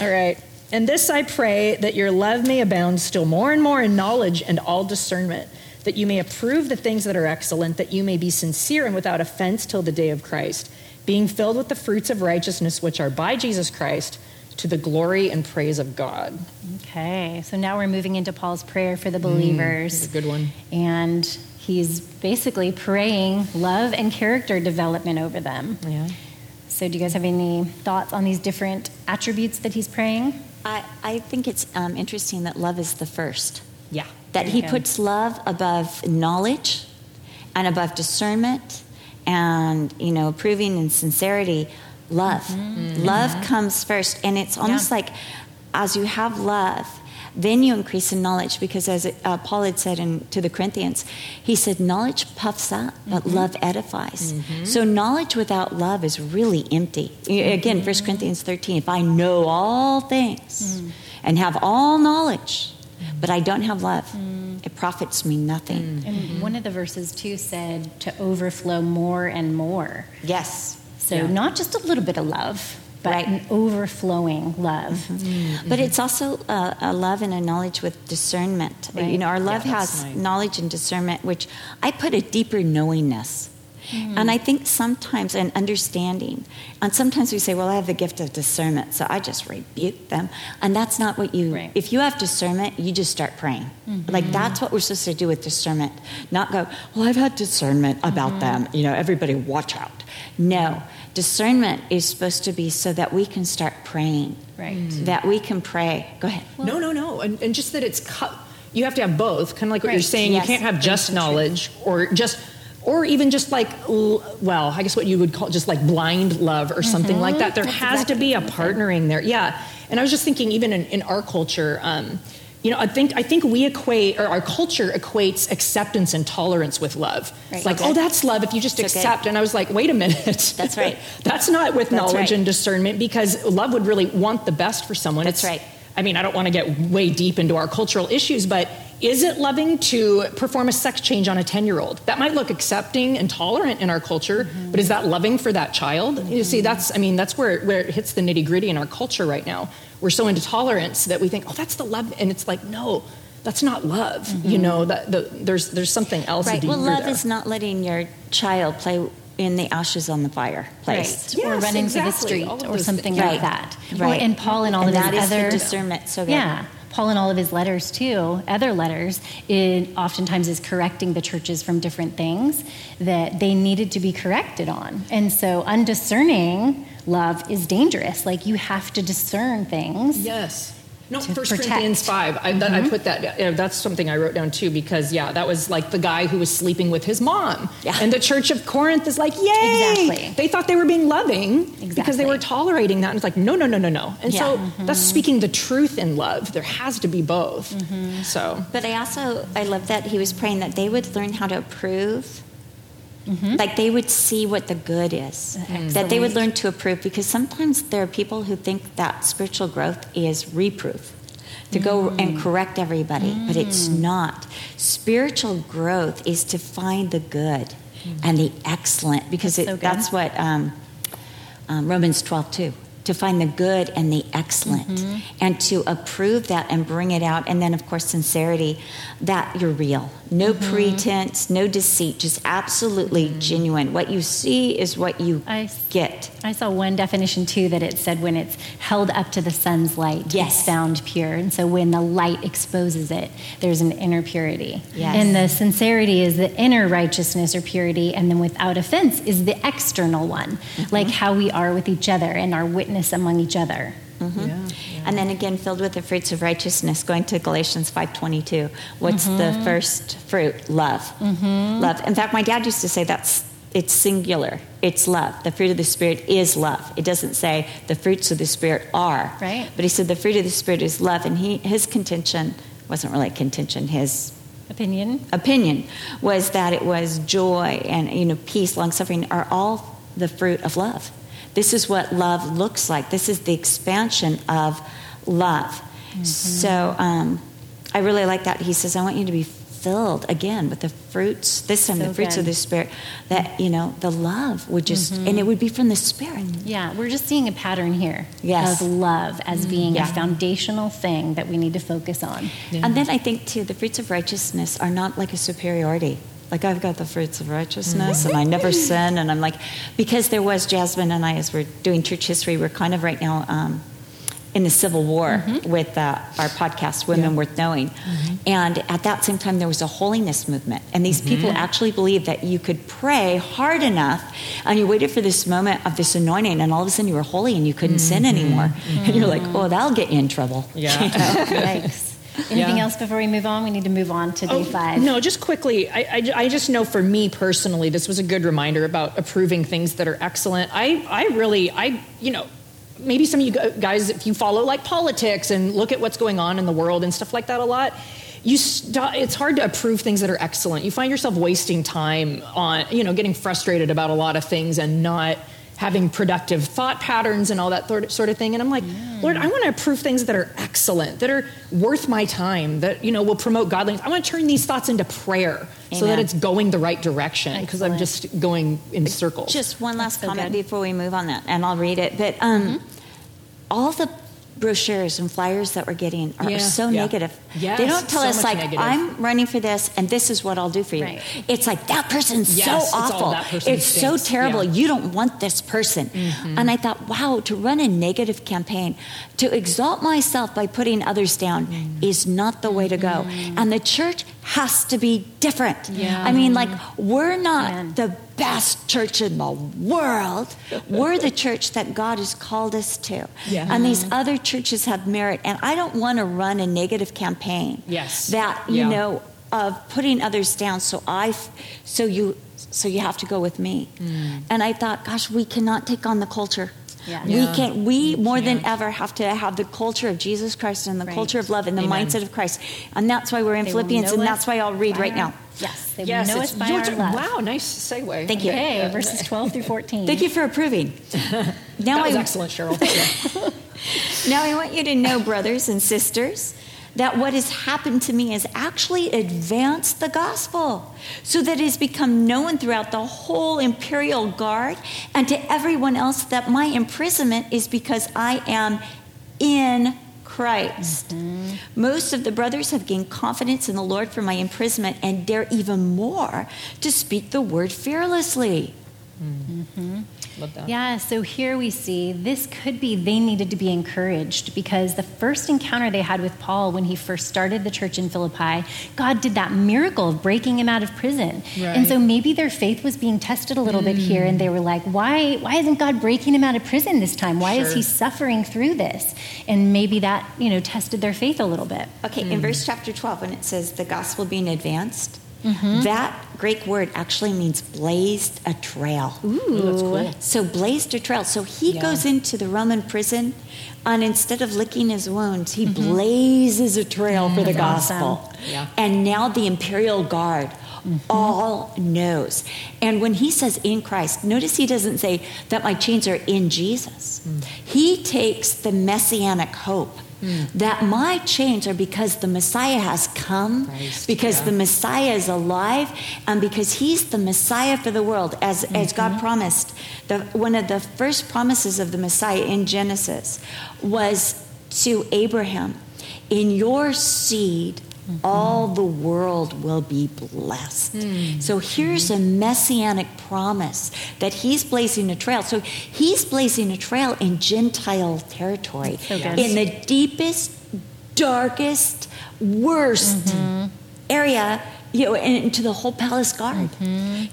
All right. And this I pray, that your love may abound still more and more in knowledge and all discernment, that you may approve the things that are excellent, that you may be sincere and without offense till the day of Christ, being filled with the fruits of righteousness which are by Jesus Christ, to the glory and praise of God. Okay, so now we're moving into Paul's prayer for the believers. That's a good one. And he's basically praying love and character development over them. Yeah. So do you guys have any thoughts on these different attributes that he's praying? I think it's interesting that love is the first. Yeah. That he puts love above knowledge and above discernment and, you know, approving and sincerity. Love. Mm-hmm. Love comes first. And it's almost like as you have love, then you increase in knowledge, because as Paul had said to the Corinthians, he said, knowledge puffs up, but love edifies. Mm-hmm. So knowledge without love is really empty. Again, 1 Corinthians 13, if I know all things and have all knowledge, but I don't have love, it profits me nothing. And one of the verses, too, said to overflow more and more. Yes. So not just a little bit of love, but an overflowing love. Mm-hmm. But it's also a love and a knowledge with discernment. Right. You know, our love has knowledge and discernment, which I put a deeper knowingness. Mm-hmm. And I think sometimes an understanding, and sometimes we say, well, I have the gift of discernment, so I just rebuke them. And that's not what you, if you have discernment, you just start praying. Mm-hmm. Like, that's what we're supposed to do with discernment, not go, well, I've had discernment about them. You know, everybody watch out. No, discernment is supposed to be so that we can start praying, that we can pray. Go ahead. Well, no. And just that it's, you have to have both, kind of like what you're saying. Yes. You can't have just knowledge or just... Or even just like, well, I guess what you would call just like blind love or something like that. There has to be a partnering there. Yeah. And I was just thinking, even in our culture, you know, I think we equate, or our culture equates, acceptance and tolerance with love. Right. It's like, oh, that's love if you just accept. Okay. And I was like, wait a minute. That's right. That's not with knowledge and discernment, because love would really want the best for someone. That's I mean, I don't want to get way deep into our cultural issues, but is it loving to perform a sex change on a 10-year-old? That might look accepting and tolerant in our culture, but is that loving for that child? You see, that's where it hits the nitty-gritty in our culture right now. We're so into tolerance that we think, oh, that's the love, and it's like, no, that's not love. You know, there's something else. Right. Well, love is not letting your child play in the ashes on the fire place. Right. Yes, or running through the street or something like that. Right. Or, and Paul and all and of that his is other... the discernment. So Paul in all of his letters too, other letters, it oftentimes is correcting the churches from different things that they needed to be corrected on. And so undiscerning love is dangerous. Like, you have to discern things. Yes. No, 1 Corinthians 5, I put that, that's something I wrote down too, because that was like the guy who was sleeping with his mom. Yeah. And the church of Corinth is like, yay! Exactly. They thought they were being loving because they were tolerating that. And it's like, no. And so that's speaking the truth in love. There has to be both. So, but I love that he was praying that they would learn how to approve. Like, they would see what the good is, that they would learn to approve, because sometimes there are people who think that spiritual growth is reproof, to go and correct everybody, but it's not. Spiritual growth is to find the good and the excellent, because that's what Romans 12:2. To find the good and the excellent, and to approve that and bring it out. And then, of course, sincerity, that you're real. No pretense, no deceit, just absolutely genuine. What you see is what you get. I saw one definition, too, that it said when it's held up to the sun's light, it's found pure. And so when the light exposes it, there's an inner purity. Yes. And the sincerity is the inner righteousness or purity, and then without offense is the external one, like how we are with each other and our witness among each other. And then again, filled with the fruits of righteousness, going to Galatians 5:22. What's the first fruit? Love. Love. In fact, my dad used to say it's singular. It's love. The fruit of the Spirit is love. It doesn't say the fruits of the Spirit are. Right. But he said the fruit of the Spirit is love. And his contention wasn't really a contention. His opinion was that it was joy and peace, long suffering are all the fruit of love. This is what love looks like. This is the expansion of love. So I really like that. He says, I want you to be filled again with the fruits, this time the fruits of the Spirit, that, the love would just, and it would be from the Spirit. Yeah, we're just seeing a pattern here of love as being a foundational thing that we need to focus on. Yeah. And then I think, too, the fruits of righteousness are not like a superiority. Like, I've got the fruits of righteousness, and I never sin, and I'm like, because there was Jasmine and I, as we're doing church history, we're kind of right now in the Civil War with our podcast, Women Worth Knowing, and at that same time, there was a holiness movement, and these people actually believed that you could pray hard enough, and you waited for this moment of this anointing, and all of a sudden, you were holy, and you couldn't sin anymore, and you're like, oh, that'll get you in trouble. Yeah. Thanks. Anything else before we move on? We need to move on to day 5. No, just quickly. I just know for me personally, this was a good reminder about approving things that are excellent. I really, maybe some of you guys, if you follow like politics and look at what's going on in the world and stuff like that a lot, it's hard to approve things that are excellent. You find yourself wasting time on, getting frustrated about a lot of things and not having productive thought patterns and all that sort of thing. And I'm like, Lord, I want to approve things that are excellent, that are worth my time, that, will promote godliness. I want to turn these thoughts into prayer. Amen. So that it's going the right direction, because I'm just going in circles. Just one last comment before we move on that, and I'll read it. But all the brochures and flyers that we're getting are so negative. Yes, they don't tell us, like, negative. I'm running for this, and this is what I'll do for you. Right. It's like, that person's so awful. It's so terrible. Yeah. You don't want this person. Mm-hmm. And I thought, wow, to run a negative campaign, to exalt myself by putting others down is not the way to go. Mm. And the church has to be different. Yeah. I mean, like, we're not the best church in the world. We're the church that God has called us to. Yeah. And these other churches have merit. And I don't want to run a negative campaign. Yes. That, you know, of putting others down. So you have to go with me. Mm. And I thought, gosh, we cannot take on the culture. Yeah. Yeah. We more than ever have to have the culture of Jesus Christ and the culture of love and the mindset of Christ. And that's why we're in Philippians, and that's why I'll read right now. Yes, they know us by our love. Wow, nice segue. Thank you. Okay, verses 12 through 14. Thank you for approving. That was excellent, Cheryl. Now I want you to know, brothers and sisters, that what has happened to me has actually advanced the gospel, so that it has become known throughout the whole imperial guard and to everyone else that my imprisonment is because I am in Christ. Mm-hmm. Most of the brothers have gained confidence in the Lord for my imprisonment, and dare even more to speak the word fearlessly. Mm-hmm. Love that. Yeah, so here we see this could be they needed to be encouraged, because the first encounter they had with Paul when he first started the church in Philippi, God did that miracle of breaking him out of prison. Right. And so maybe their faith was being tested a little bit here, and they were like, why isn't God breaking him out of prison this time? Why is he suffering through this? And maybe that, you know, tested their faith a little bit. Okay, in verse chapter 12, when it says the gospel being advanced, that Greek word actually means blazed a trail. Ooh, that's cool. So blazed a trail. So he goes into the Roman prison, and instead of licking his wounds, he blazes a trail for the gospel. Awesome. Yeah. And now the imperial guard all knows. And when he says in Christ, notice he doesn't say that my chains are in Jesus. He takes the messianic hope. That my chains are because the Messiah has come, because the Messiah is alive, and because he's the Messiah for the world, as God promised. One of the first promises of the Messiah in Genesis was to Abraham, in your seed, all the world will be blessed. So here's a messianic promise that he's blazing a trail. So he's blazing a trail in Gentile territory, in the deepest, darkest, worst area, you know, and to the whole palace guard.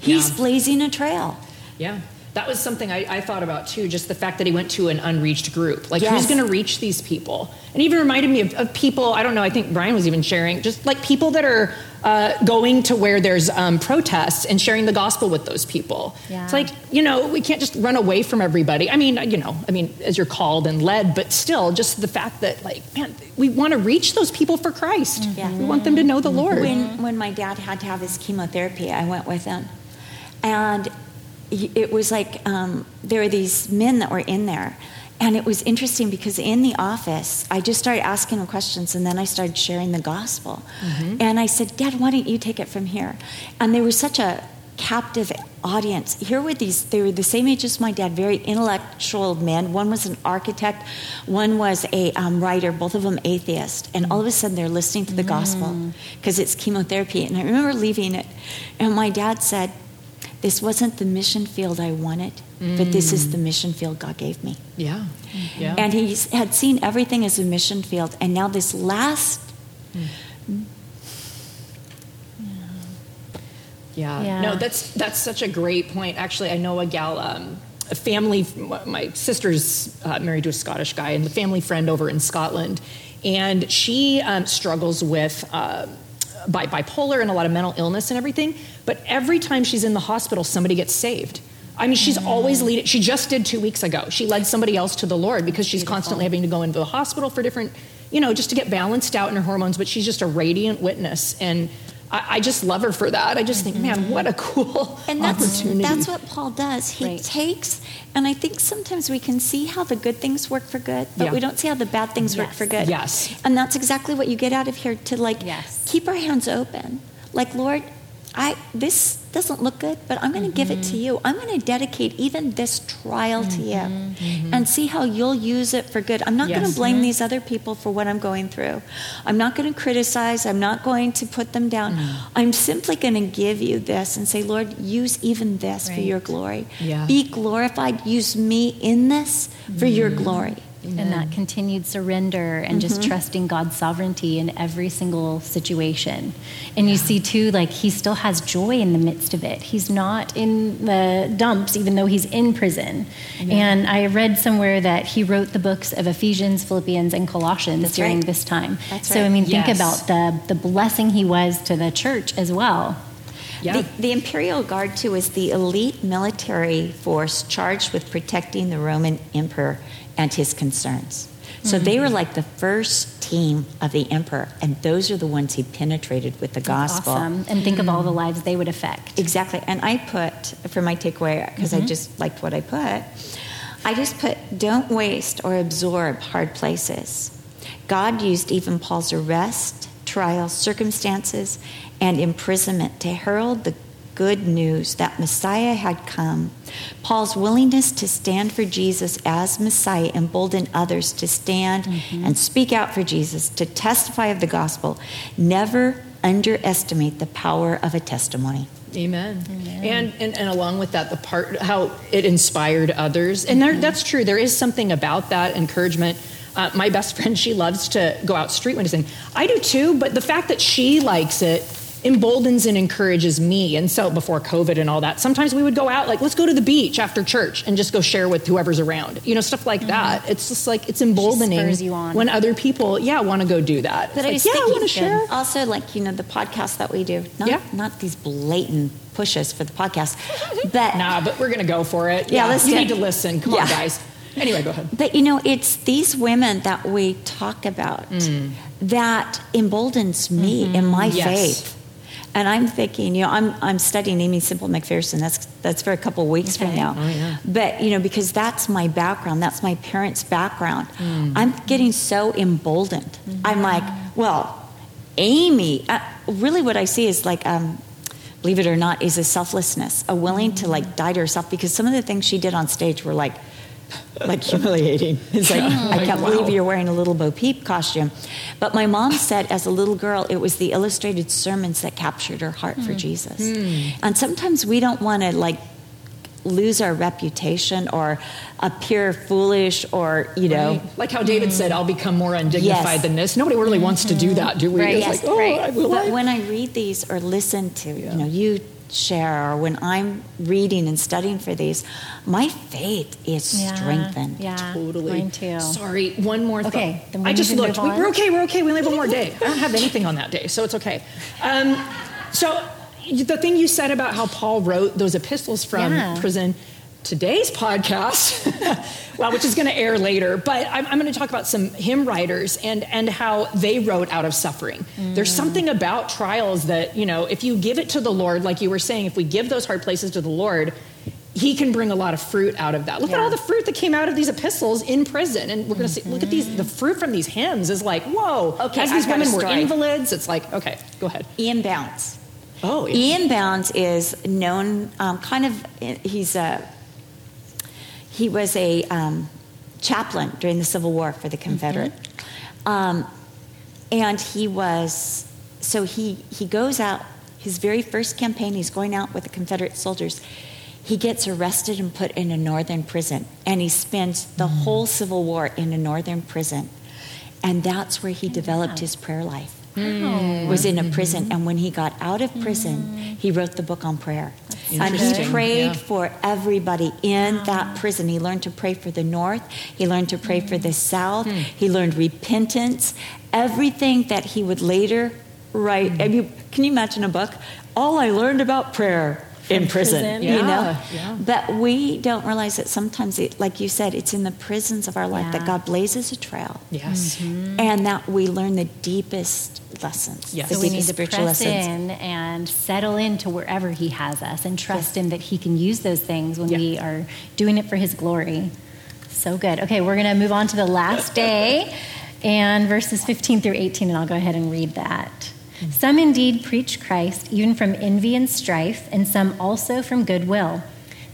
He's blazing a trail. Yeah. That was something I thought about, too, just the fact that he went to an unreached group. Like, who's going to reach these people? And even reminded me of people, I don't know, I think Brian was even sharing, just like people that are going to where there's protests and sharing the gospel with those people. Yeah. It's like, you know, we can't just run away from everybody. I mean, you know, as you're called and led, but still just the fact that, like, man, we want to reach those people for Christ. Mm-hmm. We want them to know the Lord. When my dad had to have his chemotherapy, I went with him. And it was like there were these men that were in there, and it was interesting because in the office, I just started asking them questions, and then I started sharing the gospel. And I said, Dad, why don't you take it from here? And they were such a captive audience. Here were these, they were the same age as my dad, very intellectual men. One was an architect, one was a writer, both of them atheists. And all of a sudden they're listening to the gospel because it's chemotherapy. And I remember leaving it, and my dad said, this wasn't the mission field I wanted, but this is the mission field God gave me. Yeah. Yeah. And he had seen everything as a mission field. And now this last... Yeah. No, that's such a great point. Actually, I know a gal... a family, my sister's married to a Scottish guy, and the family friend over in Scotland. And she struggles with... bipolar and a lot of mental illness and everything, but every time she's in the hospital, somebody gets saved. I mean, she's always leading. She just did 2 weeks ago. She led somebody else to the Lord because she's constantly having to go into the hospital for different, you know, just to get balanced out in her hormones, but she's just a radiant witness, and I just love her for that. I just think, man, what a cool opportunity. That's what Paul does. He takes, and I think sometimes we can see how the good things work for good, but we don't see how the bad things work for good. Yes. And that's exactly what you get out of here, to like keep our hands open. Like, Lord, this doesn't look good, but I'm going to give it to you. I'm going to dedicate even this trial to you and see how you'll use it for good. I'm not going to blame these other people for what I'm going through. I'm not going to criticize. I'm not going to put them down. I'm simply going to give you this and say, Lord, use even this for your glory. Yeah. Be glorified. Use me in this for your glory. And that continued surrender and just trusting God's sovereignty in every single situation. And you see, too, like he still has joy in the midst of it. He's not in the dumps, even though he's in prison. Yeah. And I read somewhere that he wrote the books of Ephesians, Philippians, and Colossians during this time. So, I mean, think about the blessing he was to the church as well. Yeah. The Imperial Guard, too, is the elite military force charged with protecting the Roman Emperor and his concerns. So they were like the first team of the emperor, and those are the ones he penetrated with the gospel. Awesome. And think of all the lives they would affect. Exactly. And I put, for my takeaway, because I just liked what I just put, don't waste or absorb hard places. God used even Paul's arrest, trial, circumstances, and imprisonment to herald the good news that Messiah had come. Paul's willingness to stand for Jesus as Messiah emboldened others to stand and speak out for Jesus, to testify of the gospel. Never underestimate the power of a testimony. Amen. Amen. And along with that, the part how it inspired others. And that's true. There is something about that encouragement. My best friend, she loves to go out street witnessing. I do too, but the fact that she likes it emboldens and encourages me. And so before COVID and all that, sometimes we would go out, like, let's go to the beach after church and just go share with whoever's around, you know, stuff like that. It's just like, it's emboldening when other people, want to go do that. But it's I want to share. Also, like, you know, the podcast that we do, not these blatant pushes for the podcast, but. But we're going to go for it. Yeah, let's need to listen. Come on, guys. Anyway, go ahead. But, you know, it's these women that we talk about that emboldens me in my faith. And I'm thinking, you know, I'm studying Amy Simple McPherson. That's for a couple of weeks from now. Oh, yeah. But, you know, because that's my background. That's my parents' background. I'm getting so emboldened. I'm like, well, Amy, really what I see is like, believe it or not, is a selflessness, a willing to like die to herself. Because some of the things she did on stage were like humiliating. It's like, I can't believe you're wearing a little Bo Peep costume. But my mom said as a little girl, it was the illustrated sermons that captured her heart for Jesus. And sometimes we don't want to like lose our reputation or appear foolish or, you know. Right. Like how David said, I'll become more undignified than this. Nobody really wants to do that, do we? Right. It's like, But when I read these or listen to, you know, you share, or when I'm reading and studying for these, my faith is strengthened. Yeah, totally. Mine too. Sorry, one more thing. Okay, I just looked. We're okay. We only have one more day. I don't have anything on that day, so it's okay. So the thing you said about how Paul wrote those epistles from prison, today's podcast, well, which is going to air later, but I'm going to talk about some hymn writers and how they wrote out of suffering. There's something about trials that, you know, if you give it to the Lord, like you were saying, if we give those hard places to the Lord, he can bring a lot of fruit out of that. Look at all the fruit that came out of these epistles in prison. And we're going to see, look at these, the fruit from these hymns is like, whoa. Okay, as these women were invalids, it's like, okay, go ahead. Ian Bounce. Oh, yeah. Ian Bounce is known, he was a chaplain during the Civil War for the Confederate. And he was, so he goes out, his very first campaign, he's going out with the Confederate soldiers. He gets arrested and put in a northern prison. And he spends the whole Civil War in a northern prison. And that's where he developed his prayer life. Was in a prison, and when he got out of prison, he wrote the book on prayer. And he prayed for everybody in that prison. He learned to pray for the North. He learned to pray for the South. He learned repentance. Everything that he would later write. I mean, can you imagine a book? All I learned about prayer in prison. You know? Yeah. But we don't realize that sometimes, like you said, it's in the prisons of our life that God blazes a trail. Yes. And that we learn the deepest lessons. Yes. So we need to press in and settle into wherever he has us and trust him that he can use those things when we are doing it for his glory. So good. Okay, we're going to move on to the last day and verses 15 through 18, and I'll go ahead and read that. Some indeed preach Christ even from envy and strife, and some also from goodwill.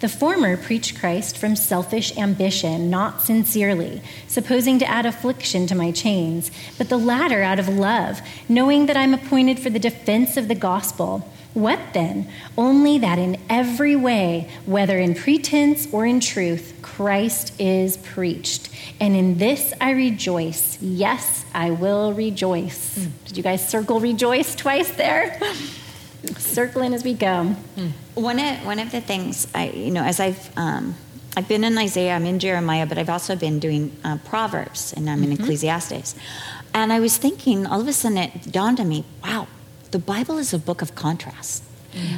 The former preach Christ from selfish ambition, not sincerely, supposing to add affliction to my chains, but the latter out of love, knowing that I'm appointed for the defense of the gospel. What then? Only that in every way, whether in pretense or in truth, Christ is preached. And in this I rejoice. Yes, I will rejoice. Did you guys circle rejoice twice there? Circling as we go. One of the things I've been in Isaiah, I'm in Jeremiah, but I've also been doing Proverbs, and I'm in Ecclesiastes. And I was thinking, all of a sudden, it dawned on me, wow, the Bible is a book of contrast.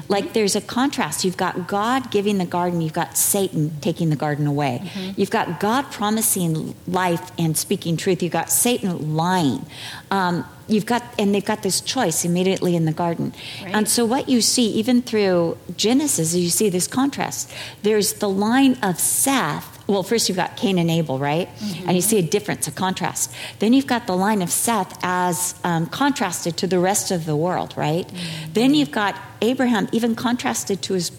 Like there's a contrast. You've got God giving the garden. You've got Satan taking the garden away. You've got God promising life and speaking truth. You've got Satan lying. They've got this choice immediately in the garden. Right. And so what you see, even through Genesis, you see this contrast. There's the line of Seth. Well, first you've got Cain and Abel, right? And you see a difference, a contrast. Then you've got the line of Seth as contrasted to the rest of the world, right? Then you've got Abraham even contrasted to his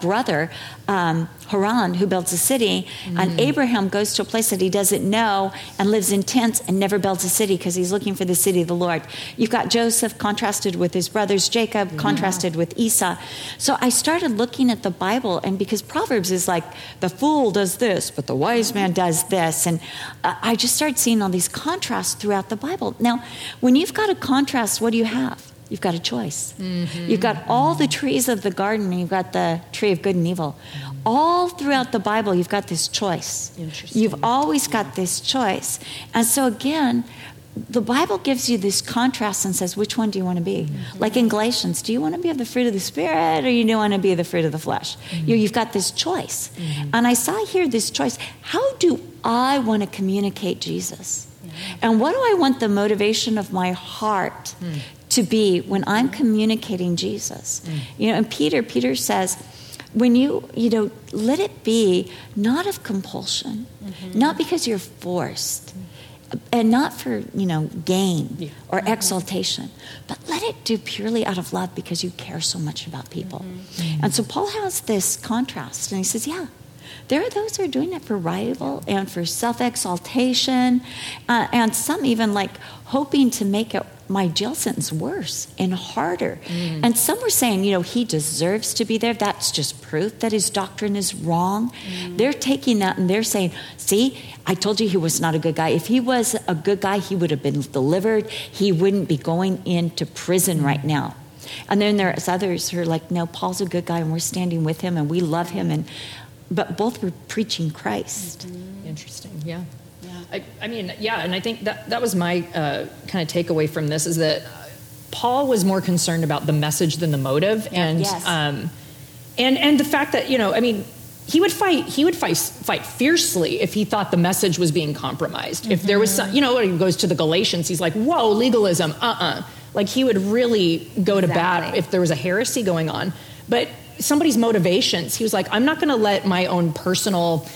brother, Haran, who builds a city. And Abraham goes to a place that he doesn't know and lives in tents and never builds a city because he's looking for the city of the Lord. You've got Joseph contrasted with his brothers, Jacob contrasted with Esau. So I started looking at the Bible, and because Proverbs is like, the fool does this, but the wise man does this. And I just started seeing all these contrasts throughout the Bible. Now, when you've got a contrast, what do you have? You've got a choice. You've got all the trees of the garden, and you've got the tree of good and evil. All throughout the Bible, you've got this choice. Interesting. You've always got this choice. And so again, the Bible gives you this contrast and says, which one do you want to be? Like in Galatians, do you want to be of the fruit of the Spirit, or you want to be of the fruit of the flesh? You've got this choice. And I saw here this choice. How do I want to communicate Jesus? And what do I want the motivation of my heart to be when I'm communicating Jesus? And Peter says, when you let it be not of compulsion, not because you're forced, and not for, gain or exaltation, but let it do purely out of love because you care so much about people. And so Paul has this contrast, and he says, yeah, there are those who are doing it for rival and for self-exaltation, and some even like hoping to make it my jail sentence worse and harder. And some were saying, he deserves to be there. That's just proof that his doctrine is wrong. They're taking that and they're saying, see, I told you he was not a good guy. If he was a good guy, he would have been delivered. He wouldn't be going into prison right now. And then there's others who are like, no, Paul's a good guy and we're standing with him and we love him. But both were preaching Christ. Interesting, yeah. And I think that was my kind of takeaway from this, is that Paul was more concerned about the message than the motive, and the fact that he would fight fiercely if he thought the message was being compromised. If there was some, when he goes to the Galatians, he's like, whoa, legalism, like he would really go to bat if there was a heresy going on. But somebody's motivations, he was like, I'm not going to let my own personal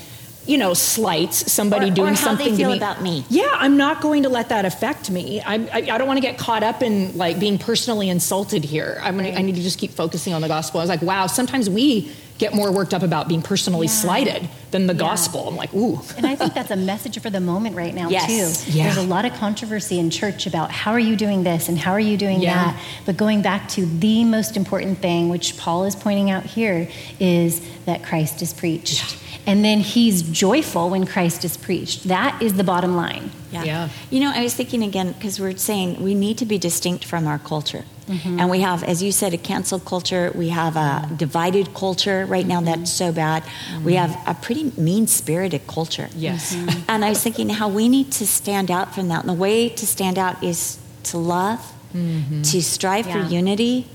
slights, somebody doing something to me. Or how they feel about me. Yeah, I'm not going to let that affect me. I don't want to get caught up in like being personally insulted here. I need to just keep focusing on the gospel. I was like, wow, sometimes we get more worked up about being personally slighted than the gospel. I'm like, ooh. And I think that's a message for the moment right now, too. Yeah. There's a lot of controversy in church about how are you doing this and how are you doing that. But going back to the most important thing, which Paul is pointing out here, is that Christ is preached. Yeah. And then he's joyful when Christ is preached. That is the bottom line. Yeah. I was thinking again, because we're saying we need to be distinct from our culture. And we have, as you said, a cancel culture. We have a divided culture right now that's so bad. We have a pretty mean-spirited culture. Yes. And I was thinking how we need to stand out from that. And the way to stand out is to love, to strive for unity,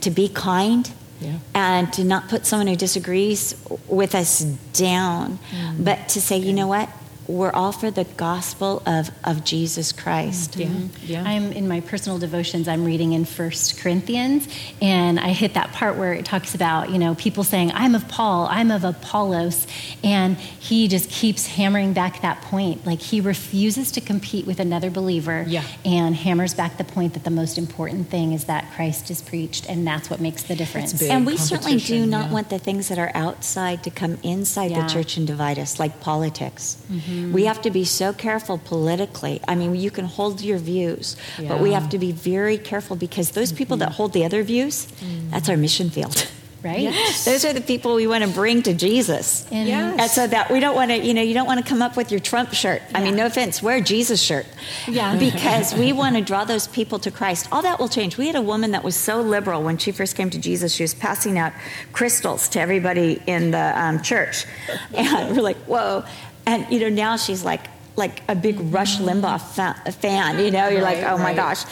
to be kind. Yeah. And to not put someone who disagrees with us down, but to say, you know what, we're all for the gospel of Jesus Christ. Mm-hmm. Yeah. I'm in my personal devotions, I'm reading in 1 Corinthians, and I hit that part where it talks about, you know, people saying, I'm of Paul, I'm of Apollos, and he just keeps hammering back that point. Like, he refuses to compete with another believer and hammers back the point that the most important thing is that Christ is preached, and that's what makes the difference. And we certainly do not want the things that are outside to come inside the church and divide us, like politics. Mm-hmm. We have to be so careful politically. I mean, you can hold your views, but we have to be very careful, because those people that hold the other views, that's our mission field. Right? Yes. Those are the people we want to bring to Jesus. Yes. And so that we don't want to, you know, you don't want to come up with your Trump shirt. I mean, no offense, wear a Jesus shirt. Yeah. Because we want to draw those people to Christ. All that will change. We had a woman that was so liberal when she first came to Jesus. She was passing out crystals to everybody in the church. And we're like, whoa. And, you know, now she's like a big Rush Limbaugh fan, you know, you're my gosh.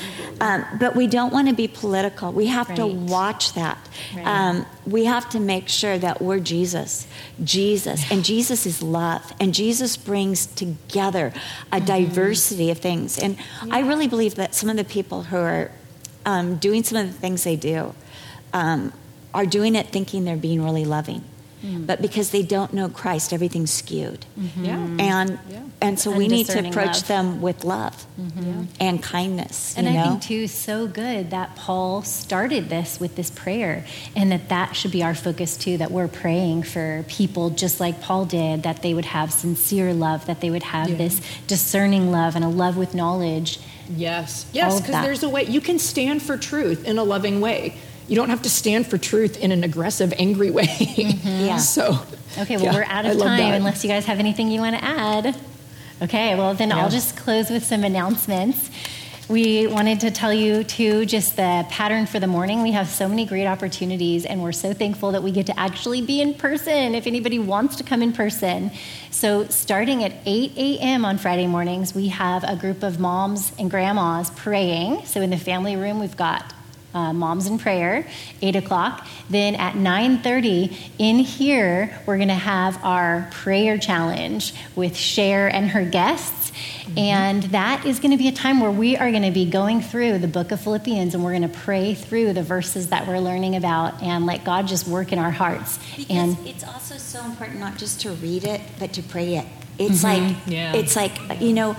But we don't want to be political. We have to watch that. Right. We have to make sure that we're Jesus, and Jesus is love, and Jesus brings together a diversity of things. And I really believe that some of the people who are doing some of the things they do are doing it thinking they're being really loving. But because they don't know Christ, everything's skewed. Mm-hmm. Yeah. And so we need to approach them with love and kindness. And I think, too, so good that Paul started this with this prayer, and that should be our focus, too, that we're praying for people just like Paul did, that they would have sincere love, that they would have this discerning love and a love with knowledge. Yes, because there's a way. You can stand for truth in a loving way. You don't have to stand for truth in an aggressive, angry way. Mm-hmm. Yeah. So, okay, well, we're out of time unless you guys have anything you want to add. Okay, well, then I'll just close with some announcements. We wanted to tell you, too, just the pattern for the morning. We have so many great opportunities, and we're so thankful that we get to actually be in person if anybody wants to come in person. So starting at 8 a.m. on Friday mornings, we have a group of moms and grandmas praying. So in the family room, we've got Moms in Prayer, 8 o'clock. Then at 9:30 in here, we're going to have our prayer challenge with Cher and her guests. Mm-hmm. And that is going to be a time where we are going to be going through the book of Philippians, and we're going to pray through the verses that we're learning about and let God just work in our hearts. Because it's also so important not just to read it, but to pray it. It's it's like, you know,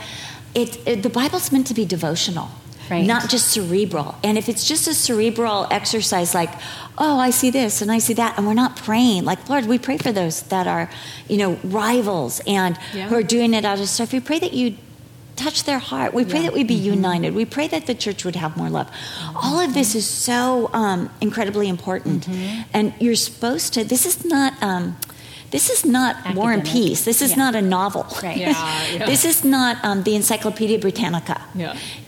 the Bible's meant to be devotional. Right. Not just cerebral. And if it's just a cerebral exercise, like, oh, I see this and I see that, and we're not praying. Like, Lord, we pray for those that are, you know, rivals and who are doing it out of stuff. We pray that you touch their heart. We pray that we be united. We pray that the church would have more love. All of this is so incredibly important. Mm-hmm. And you're supposed to, this is not academic. War and Peace. This is not a novel. Right. This is not the Encyclopedia Britannica,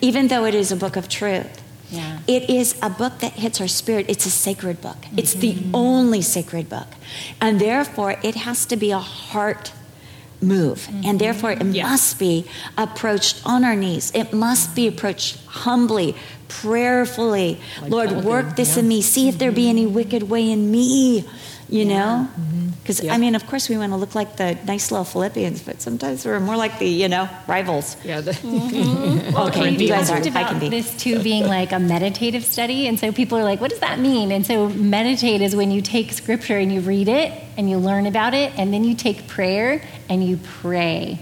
even though it is a book of truth. Yeah. It is a book that hits our spirit. It's a sacred book. Mm-hmm. It's the only sacred book. And therefore, it has to be a heart move. Mm-hmm. And therefore, it must be approached on our knees. It must be approached humbly, prayerfully. Like Lord, work this in me. See if there be any wicked way in me. You know? Because, I mean, of course we want to look like the nice little Philippians, but sometimes we're more like the, you know, rivals. Yeah. Okay, you guys talked about this, too, being like a meditative study, and so people are like, what does that mean? And so meditate is when you take Scripture and you read it and you learn about it, and then you take prayer and you pray.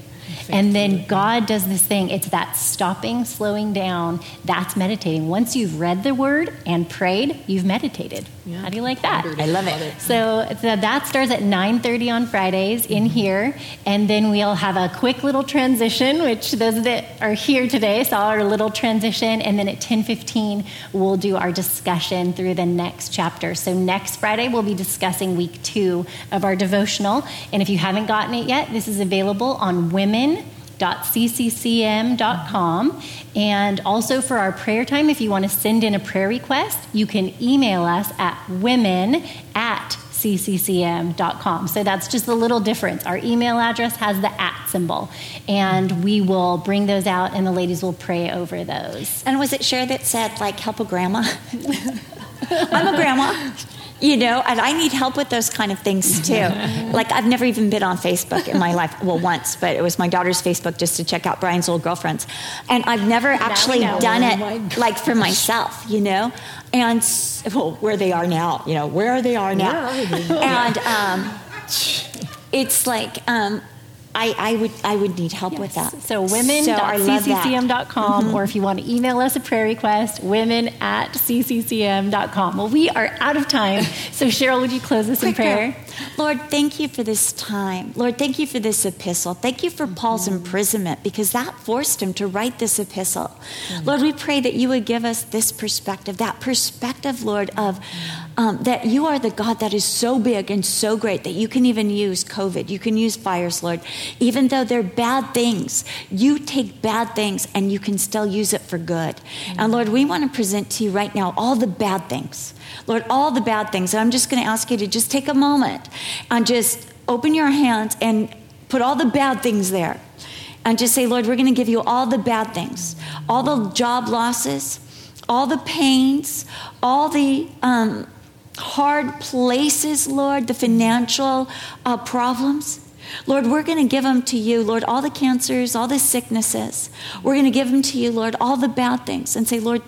And then God does this thing. It's that stopping, slowing down. That's meditating. Once you've read the word and prayed, you've meditated. Yeah. How do you like that? I love it. So that starts at 9:30 on Fridays in here. And then we'll have a quick little transition, which those that are here today saw our little transition. And then at 10:15, we'll do our discussion through the next chapter. So next Friday, we'll be discussing week 2 of our devotional. And if you haven't gotten it yet, this is available on women.cccm.com. And also for our prayer time, if you want to send in a prayer request, you can email us at women@cccm.com. So that's just a little difference. Our email address has the @ symbol, and we will bring those out, and the ladies will pray over those. And was it Cher that said, like, help a grandma? I'm a grandma. You know, and I need help with those kind of things too. Like, I've never even been on Facebook in my life. Well, once, but it was my daughter's Facebook just to check out Brian's old girlfriends. And I've never actually done it like for myself, you know? And well, where they are now, you know, where they are now. And it's like, I would need help with that. So women.cccm.com, or if you want to email us a prayer request, women@cccm.com. Well, we are out of time. So Cheryl, would you close us in prayer? Lord, thank you for this time. Lord, thank you for this epistle. Thank you for Paul's imprisonment, because that forced him to write this epistle. Lord, we pray that you would give us this perspective, that perspective, Lord, of that you are the God that is so big and so great that you can even use COVID. You can use fires, Lord. Even though they're bad things, you take bad things and you can still use it for good. And Lord, we want to present to you right now all the bad things. Lord, all the bad things. And I'm just going to ask you to just take a moment and just open your hands and put all the bad things there. And just say, Lord, we're going to give you all the bad things, all the job losses, all the pains, all the hard places, Lord, the financial problems. Lord, we're going to give them to you, Lord, all the cancers, all the sicknesses. We're going to give them to you, Lord, all the bad things, and say, Lord,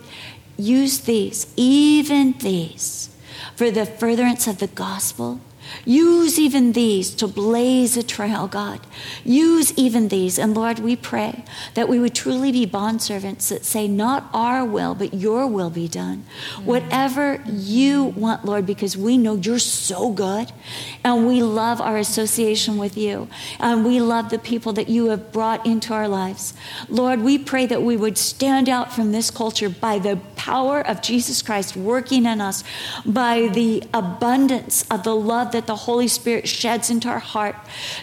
use these, even these, for the furtherance of the gospel. Use even these to blaze a trail, God. Use even these. And Lord, we pray that we would truly be bondservants that say, not our will, but your will be done. Whatever you want, Lord, because we know you're so good. And we love our association with you. And we love the people that you have brought into our lives. Lord, we pray that we would stand out from this culture by the power of Jesus Christ working in us, by the abundance of the love that the Holy Spirit sheds into our heart,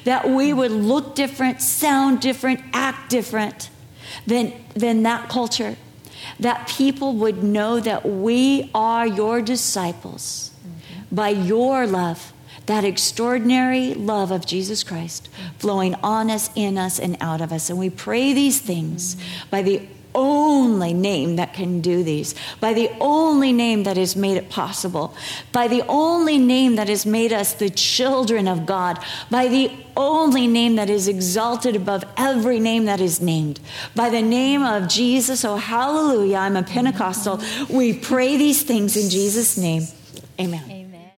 that we would look different, sound different, act different than that culture, that people would know that we are your disciples by your love, that extraordinary love of Jesus Christ flowing on us, in us, and out of us. And we pray these things by the only name that can do these, by the only name that has made it possible, by the only name that has made us the children of God, by the only name that is exalted above every name that is named, by the name of Jesus. Oh, hallelujah. I'm a Pentecostal. We pray these things in Jesus' name. Amen.